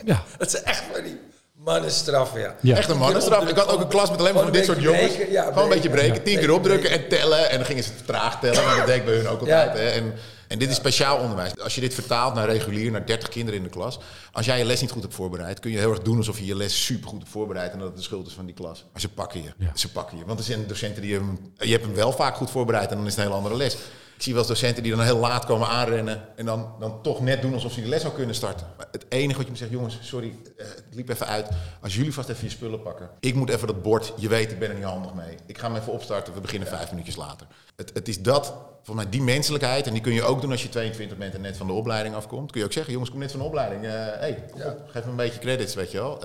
Ja, dat is echt maar niet... Mannenstraf, ja. Echt een mannenstraf. Ik had ook een klas met alleen maar van dit soort breken, jongens. Ja, gewoon een beetje breken, 10 keer opdrukken en tellen. En dan gingen ze traag tellen, maar dat deed ik bij hun ook altijd. Ja. Hè. En dit is speciaal onderwijs. Als je dit vertaalt naar regulier, naar 30 kinderen in de klas. Als jij je les niet goed hebt voorbereid, kun je heel erg doen alsof je je les super goed hebt voorbereid. En dat het de schuld is van die klas. Maar ze pakken je. Ja. Ze pakken je. Want er zijn docenten die je hebt hem wel vaak goed voorbereid en dan is het een heel andere les. Ik zie wel eens docenten die dan heel laat komen aanrennen. En dan toch net doen alsof ze die les al kunnen starten. Maar het enige wat je me zegt, jongens, sorry, het liep even uit. Als jullie vast even je spullen pakken. Ik moet even dat bord, je weet, ik ben er niet handig mee. Ik ga hem even opstarten, we beginnen 5 minuutjes later. Het is dat, volgens mij die menselijkheid. En die kun je ook doen als je 22 bent en net van de opleiding afkomt. Kun je ook zeggen, jongens, kom net van de opleiding. Geef me een beetje credits, weet je wel.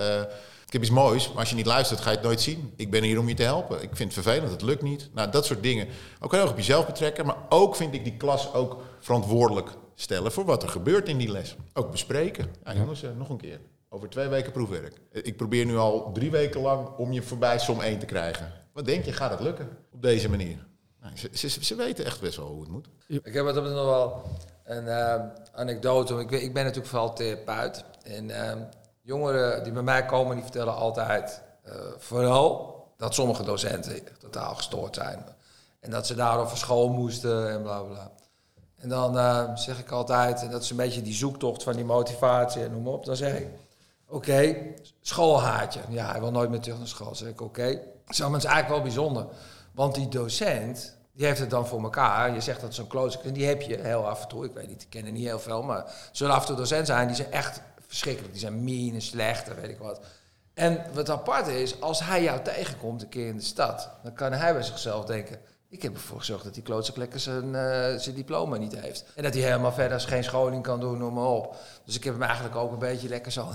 Ik heb iets moois, maar als je niet luistert, ga je het nooit zien. Ik ben hier om je te helpen. Ik vind het vervelend, het lukt niet. Nou, dat soort dingen. Ook heel erg op jezelf betrekken. Maar ook vind ik die klas ook verantwoordelijk stellen voor wat er gebeurt in die les. Ook bespreken. Ja, jongens, nog een keer. Over 2 weken proefwerk. Ik probeer nu al 3 weken lang om je voorbij som 1 te krijgen. Wat denk je, gaat het lukken op deze manier? Nou, ze weten echt best wel hoe het moet. Ik heb het nog wel een anekdote. Ik ben natuurlijk vooral therapeut. En... jongeren die bij mij komen, die vertellen altijd vooral dat sommige docenten totaal gestoord zijn. En dat ze daarom van school moesten en bla bla. En dan zeg ik altijd, en dat is een beetje die zoektocht van die motivatie en noem maar op. Dan zeg ik, oké, schoolhaatje. Ja, hij wil nooit meer terug naar school. Dan zeg ik, oké. Dat is eigenlijk wel bijzonder. Want die docent... die heeft het dan voor elkaar. Je zegt dat zo'n klootzak, en die heb je heel af en toe. Ik weet niet, ik ken er niet heel veel, maar zullen af en toe docenten zijn die zijn echt verschrikkelijk. Die zijn mean en slecht en weet ik wat. En wat apart is, als hij jou tegenkomt een keer in de stad, dan kan hij bij zichzelf denken: ik heb ervoor gezorgd dat die klootzak lekker zijn diploma niet heeft. En dat hij helemaal verder geen scholing kan doen, noem maar op. Dus ik heb hem eigenlijk ook een beetje lekker zo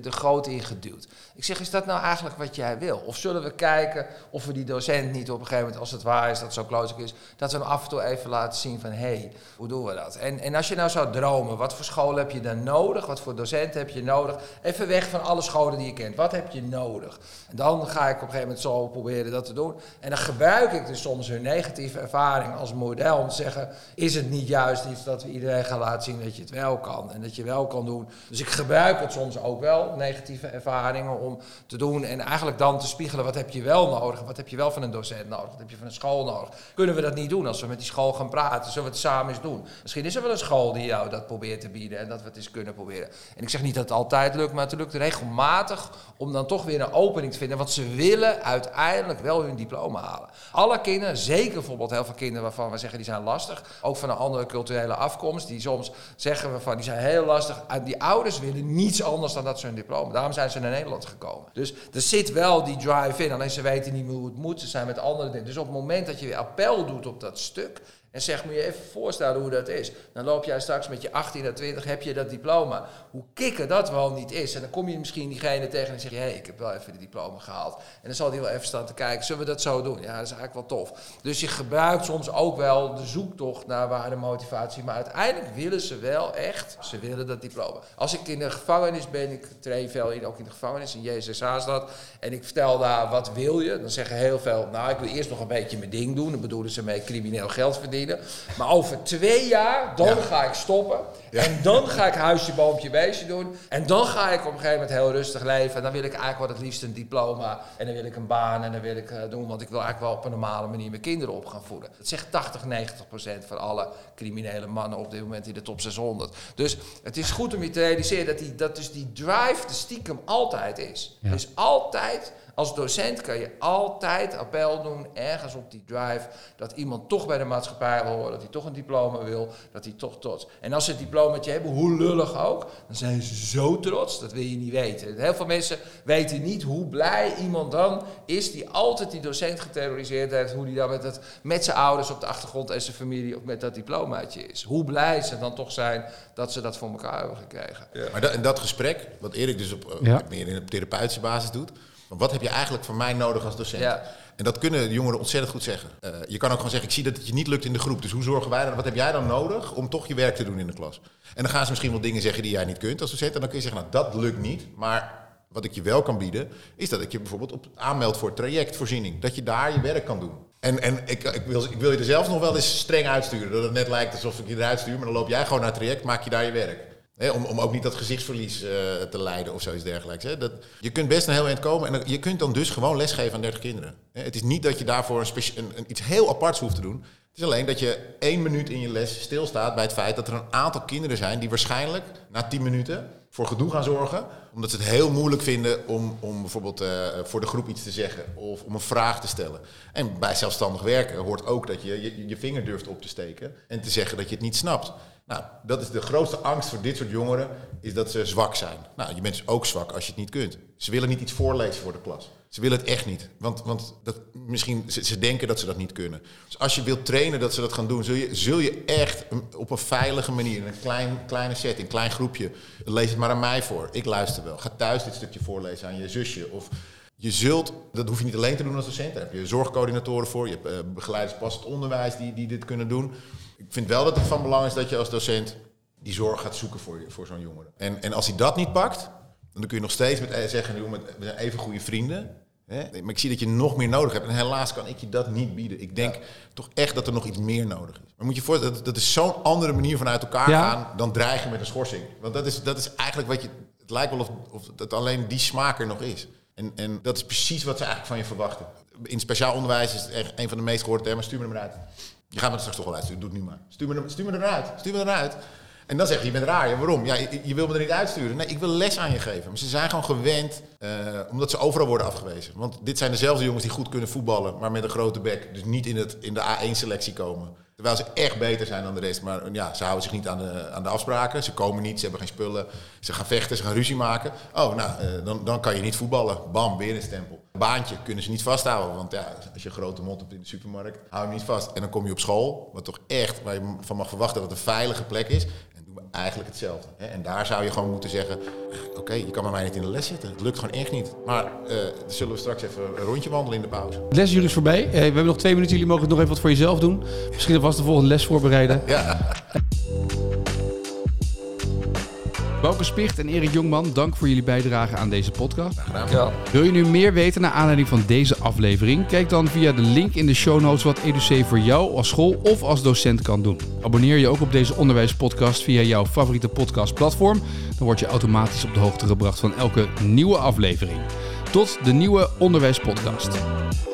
de grote ingeduwd. Ik zeg, is dat nou eigenlijk wat jij wil? Of zullen we kijken of we die docent niet op een gegeven moment, als het waar is dat zo'n klootzak is, dat we hem af en toe even laten zien van, hé, hoe doen we dat? En als je nou zou dromen, wat voor school heb je dan nodig? Wat voor docenten heb je nodig? Even weg van alle scholen die je kent. Wat heb je nodig? En dan ga ik op een gegeven moment zo proberen dat te doen. En dan gebruik ik dus soms hun negatieve ervaring als model om te zeggen, is het niet juist iets dat we iedereen gaan laten zien dat je het wel kan en dat je wel kan doen. Dus ik gebruik het soms ook wel, negatieve ervaringen, om te doen en eigenlijk dan te spiegelen, wat heb je wel nodig, wat heb je wel van een docent nodig, wat heb je van een school nodig. Kunnen we dat niet doen als we met die school gaan praten, zullen we het samen eens doen. Misschien is er wel een school die jou dat probeert te bieden en dat we het eens kunnen proberen. En ik zeg niet dat het altijd lukt, maar het lukt regelmatig om dan toch weer een opening te vinden, want ze willen uiteindelijk wel hun diploma halen. Alle kinderen, zeker bijvoorbeeld heel veel kinderen waarvan we zeggen die zijn lastig, ook van een andere culturele afkomst, die soms zeggen we van die zijn heel lastig. En die ouders willen niets anders dan dat ze hun diploma. Daarom zijn ze naar Nederland gekomen. Dus er zit wel die drive in, alleen ze weten niet meer hoe het moet. Ze zijn met andere dingen. Dus op het moment dat je weer appel doet op dat stuk en zegt, moet je even voorstellen hoe dat is. Dan loop jij straks met je 18 naar 20, heb je dat diploma. Hoe kicken dat wel niet is. En dan kom je misschien diegene tegen en zeg je, hé, ik heb wel even de diploma gehaald. En dan zal die wel even staan te kijken, zullen we dat zo doen? Ja, dat is eigenlijk wel tof. Dus je gebruikt soms ook wel de zoektocht naar ware motivatie. Maar uiteindelijk willen ze wel echt, ze willen dat diploma. Als ik in de gevangenis ben, ik train veel in, ook in de gevangenis, in JZSA is dat. En ik vertel daar, wat wil je? Dan zeggen heel veel, nou, ik wil eerst nog een beetje mijn ding doen. Dan bedoelen ze mee crimineel geld verdienen. Maar over 2 jaar, dan ga ik stoppen. Ja. En dan ga ik huisje, boompje, beestje doen. En dan ga ik op een gegeven moment heel rustig leven. En dan wil ik eigenlijk wel het liefst een diploma. En dan wil ik een baan en dan wil ik doen. Want ik wil eigenlijk wel op een normale manier mijn kinderen op gaan voeden. Dat zegt 80-90% van alle criminele mannen op dit moment in de top 600. Dus het is goed om je te realiseren dat dus die drive de stiekem altijd is. Ja. Dus altijd, als docent kan je altijd appel doen ergens op die drive. Dat iemand toch bij de maatschappij wil horen. Dat hij toch een diploma wil. Dat hij toch trots. En als ze het diplomaatje hebben, hoe lullig ook. Dan zijn ze zo trots. Dat wil je niet weten. Heel veel mensen weten niet hoe blij iemand dan is. Die altijd die docent geterroriseerd heeft. Hoe die dan met zijn ouders op de achtergrond en zijn familie. Of met dat diplomaatje is. Hoe blij ze dan toch zijn dat ze dat voor elkaar hebben gekregen. Ja. Maar dat gesprek. Wat Erik dus meer in een therapeutische basis doet. Wat heb je eigenlijk van mij nodig als docent? Ja. En dat kunnen de jongeren ontzettend goed zeggen. Je kan ook gewoon zeggen, ik zie dat het je niet lukt in de groep. Dus hoe zorgen wij dan, wat heb jij dan nodig om toch je werk te doen in de klas? En dan gaan ze misschien wel dingen zeggen die jij niet kunt als docent. En dan kun je zeggen, nou dat lukt niet. Maar wat ik je wel kan bieden, is dat ik je bijvoorbeeld aanmeld voor trajectvoorziening. Dat je daar je werk kan doen. En ik wil je er zelfs nog wel eens streng uitsturen. Dat het net lijkt alsof ik je eruit stuur. Maar dan loop jij gewoon naar het traject, maak je daar je werk. He, om ook niet dat gezichtsverlies te lijden of zoiets dergelijks. He. Je kunt best een heel eind komen en je kunt dan dus gewoon lesgeven aan 30 kinderen. He, het is niet dat je daarvoor iets heel aparts hoeft te doen. Het is alleen dat je 1 minuut in je les stilstaat bij het feit dat er een aantal kinderen zijn die waarschijnlijk na 10 minuten voor gedoe gaan zorgen. Omdat ze het heel moeilijk vinden om bijvoorbeeld voor de groep iets te zeggen of om een vraag te stellen. En bij zelfstandig werken hoort ook dat je vinger durft op te steken en te zeggen dat je het niet snapt. Nou, dat is de grootste angst voor dit soort jongeren, is dat ze zwak zijn. Nou, je bent dus ook zwak als je het niet kunt. Ze willen niet iets voorlezen voor de klas. Ze willen het echt niet. Want dat, misschien ze denken dat ze dat niet kunnen. Dus als je wilt trainen dat ze dat gaan doen, zul je echt op een veilige manier, in een kleine setting, een klein groepje, lees het maar aan mij voor. Ik luister wel. Ga thuis dit stukje voorlezen aan je zusje. Of je zult, dat hoef je niet alleen te doen als docent. Daar heb je zorgcoördinatoren voor. Je hebt begeleiders passend onderwijs die dit kunnen doen. Ik vind wel dat het van belang is dat je als docent die zorg gaat zoeken voor zo'n jongere. En als hij dat niet pakt, dan kun je nog steeds zeggen, jongen, we zijn even goede vrienden. Hè? Maar ik zie dat je nog meer nodig hebt. En helaas kan ik je dat niet bieden. Ik denk toch echt dat er nog iets meer nodig is. Maar moet je voorstellen, dat is zo'n andere manier van uit elkaar gaan dan dreigen met een schorsing. Want dat is eigenlijk wat je... Het lijkt wel of dat alleen die smaak er nog is. En dat is precies wat ze eigenlijk van je verwachten. In speciaal onderwijs is het echt een van de meest gehoorde termen. Stuur me er maar uit. Je gaat me er straks toch wel uitsturen, doe het nu maar. Stuur me eruit. En dan zeg je bent raar, ja, waarom? Ja, je wil me er niet uitsturen. Nee, ik wil les aan je geven. Maar ze zijn gewoon gewend, omdat ze overal worden afgewezen. Want dit zijn dezelfde jongens die goed kunnen voetballen, maar met een grote bek. Dus niet in de A1-selectie komen. Terwijl ze echt beter zijn dan de rest. Maar ja, ze houden zich niet aan de afspraken. Ze komen niet, ze hebben geen spullen. Ze gaan vechten, ze gaan ruzie maken. Oh, nou, dan kan je niet voetballen. Bam, weer een stempel. Een baantje kunnen ze niet vasthouden. Want ja, als je een grote mond hebt in de supermarkt, hou je hem niet vast. En dan kom je op school, wat toch echt, waar je van mag verwachten dat het een veilige plek is. En doen we eigenlijk hetzelfde. Hè? En daar zou je gewoon moeten zeggen, oké, je kan bij mij niet in de les zitten. Het lukt gewoon echt niet. Maar zullen we straks even een rondje wandelen in de pauze. De lesuur is voorbij. We hebben nog 2 minuten. Jullie mogen nog even wat voor jezelf doen. Misschien alvast de volgende les voorbereiden. Ja. Bouke Specht en Erik Jongman, dank voor jullie bijdrage aan deze podcast. Ja. Wil je nu meer weten naar aanleiding van deze aflevering? Kijk dan via de link in de show notes wat EDUC voor jou als school of als docent kan doen. Abonneer je ook op deze onderwijspodcast via jouw favoriete podcastplatform. Dan word je automatisch op de hoogte gebracht van elke nieuwe aflevering. Tot de nieuwe onderwijspodcast.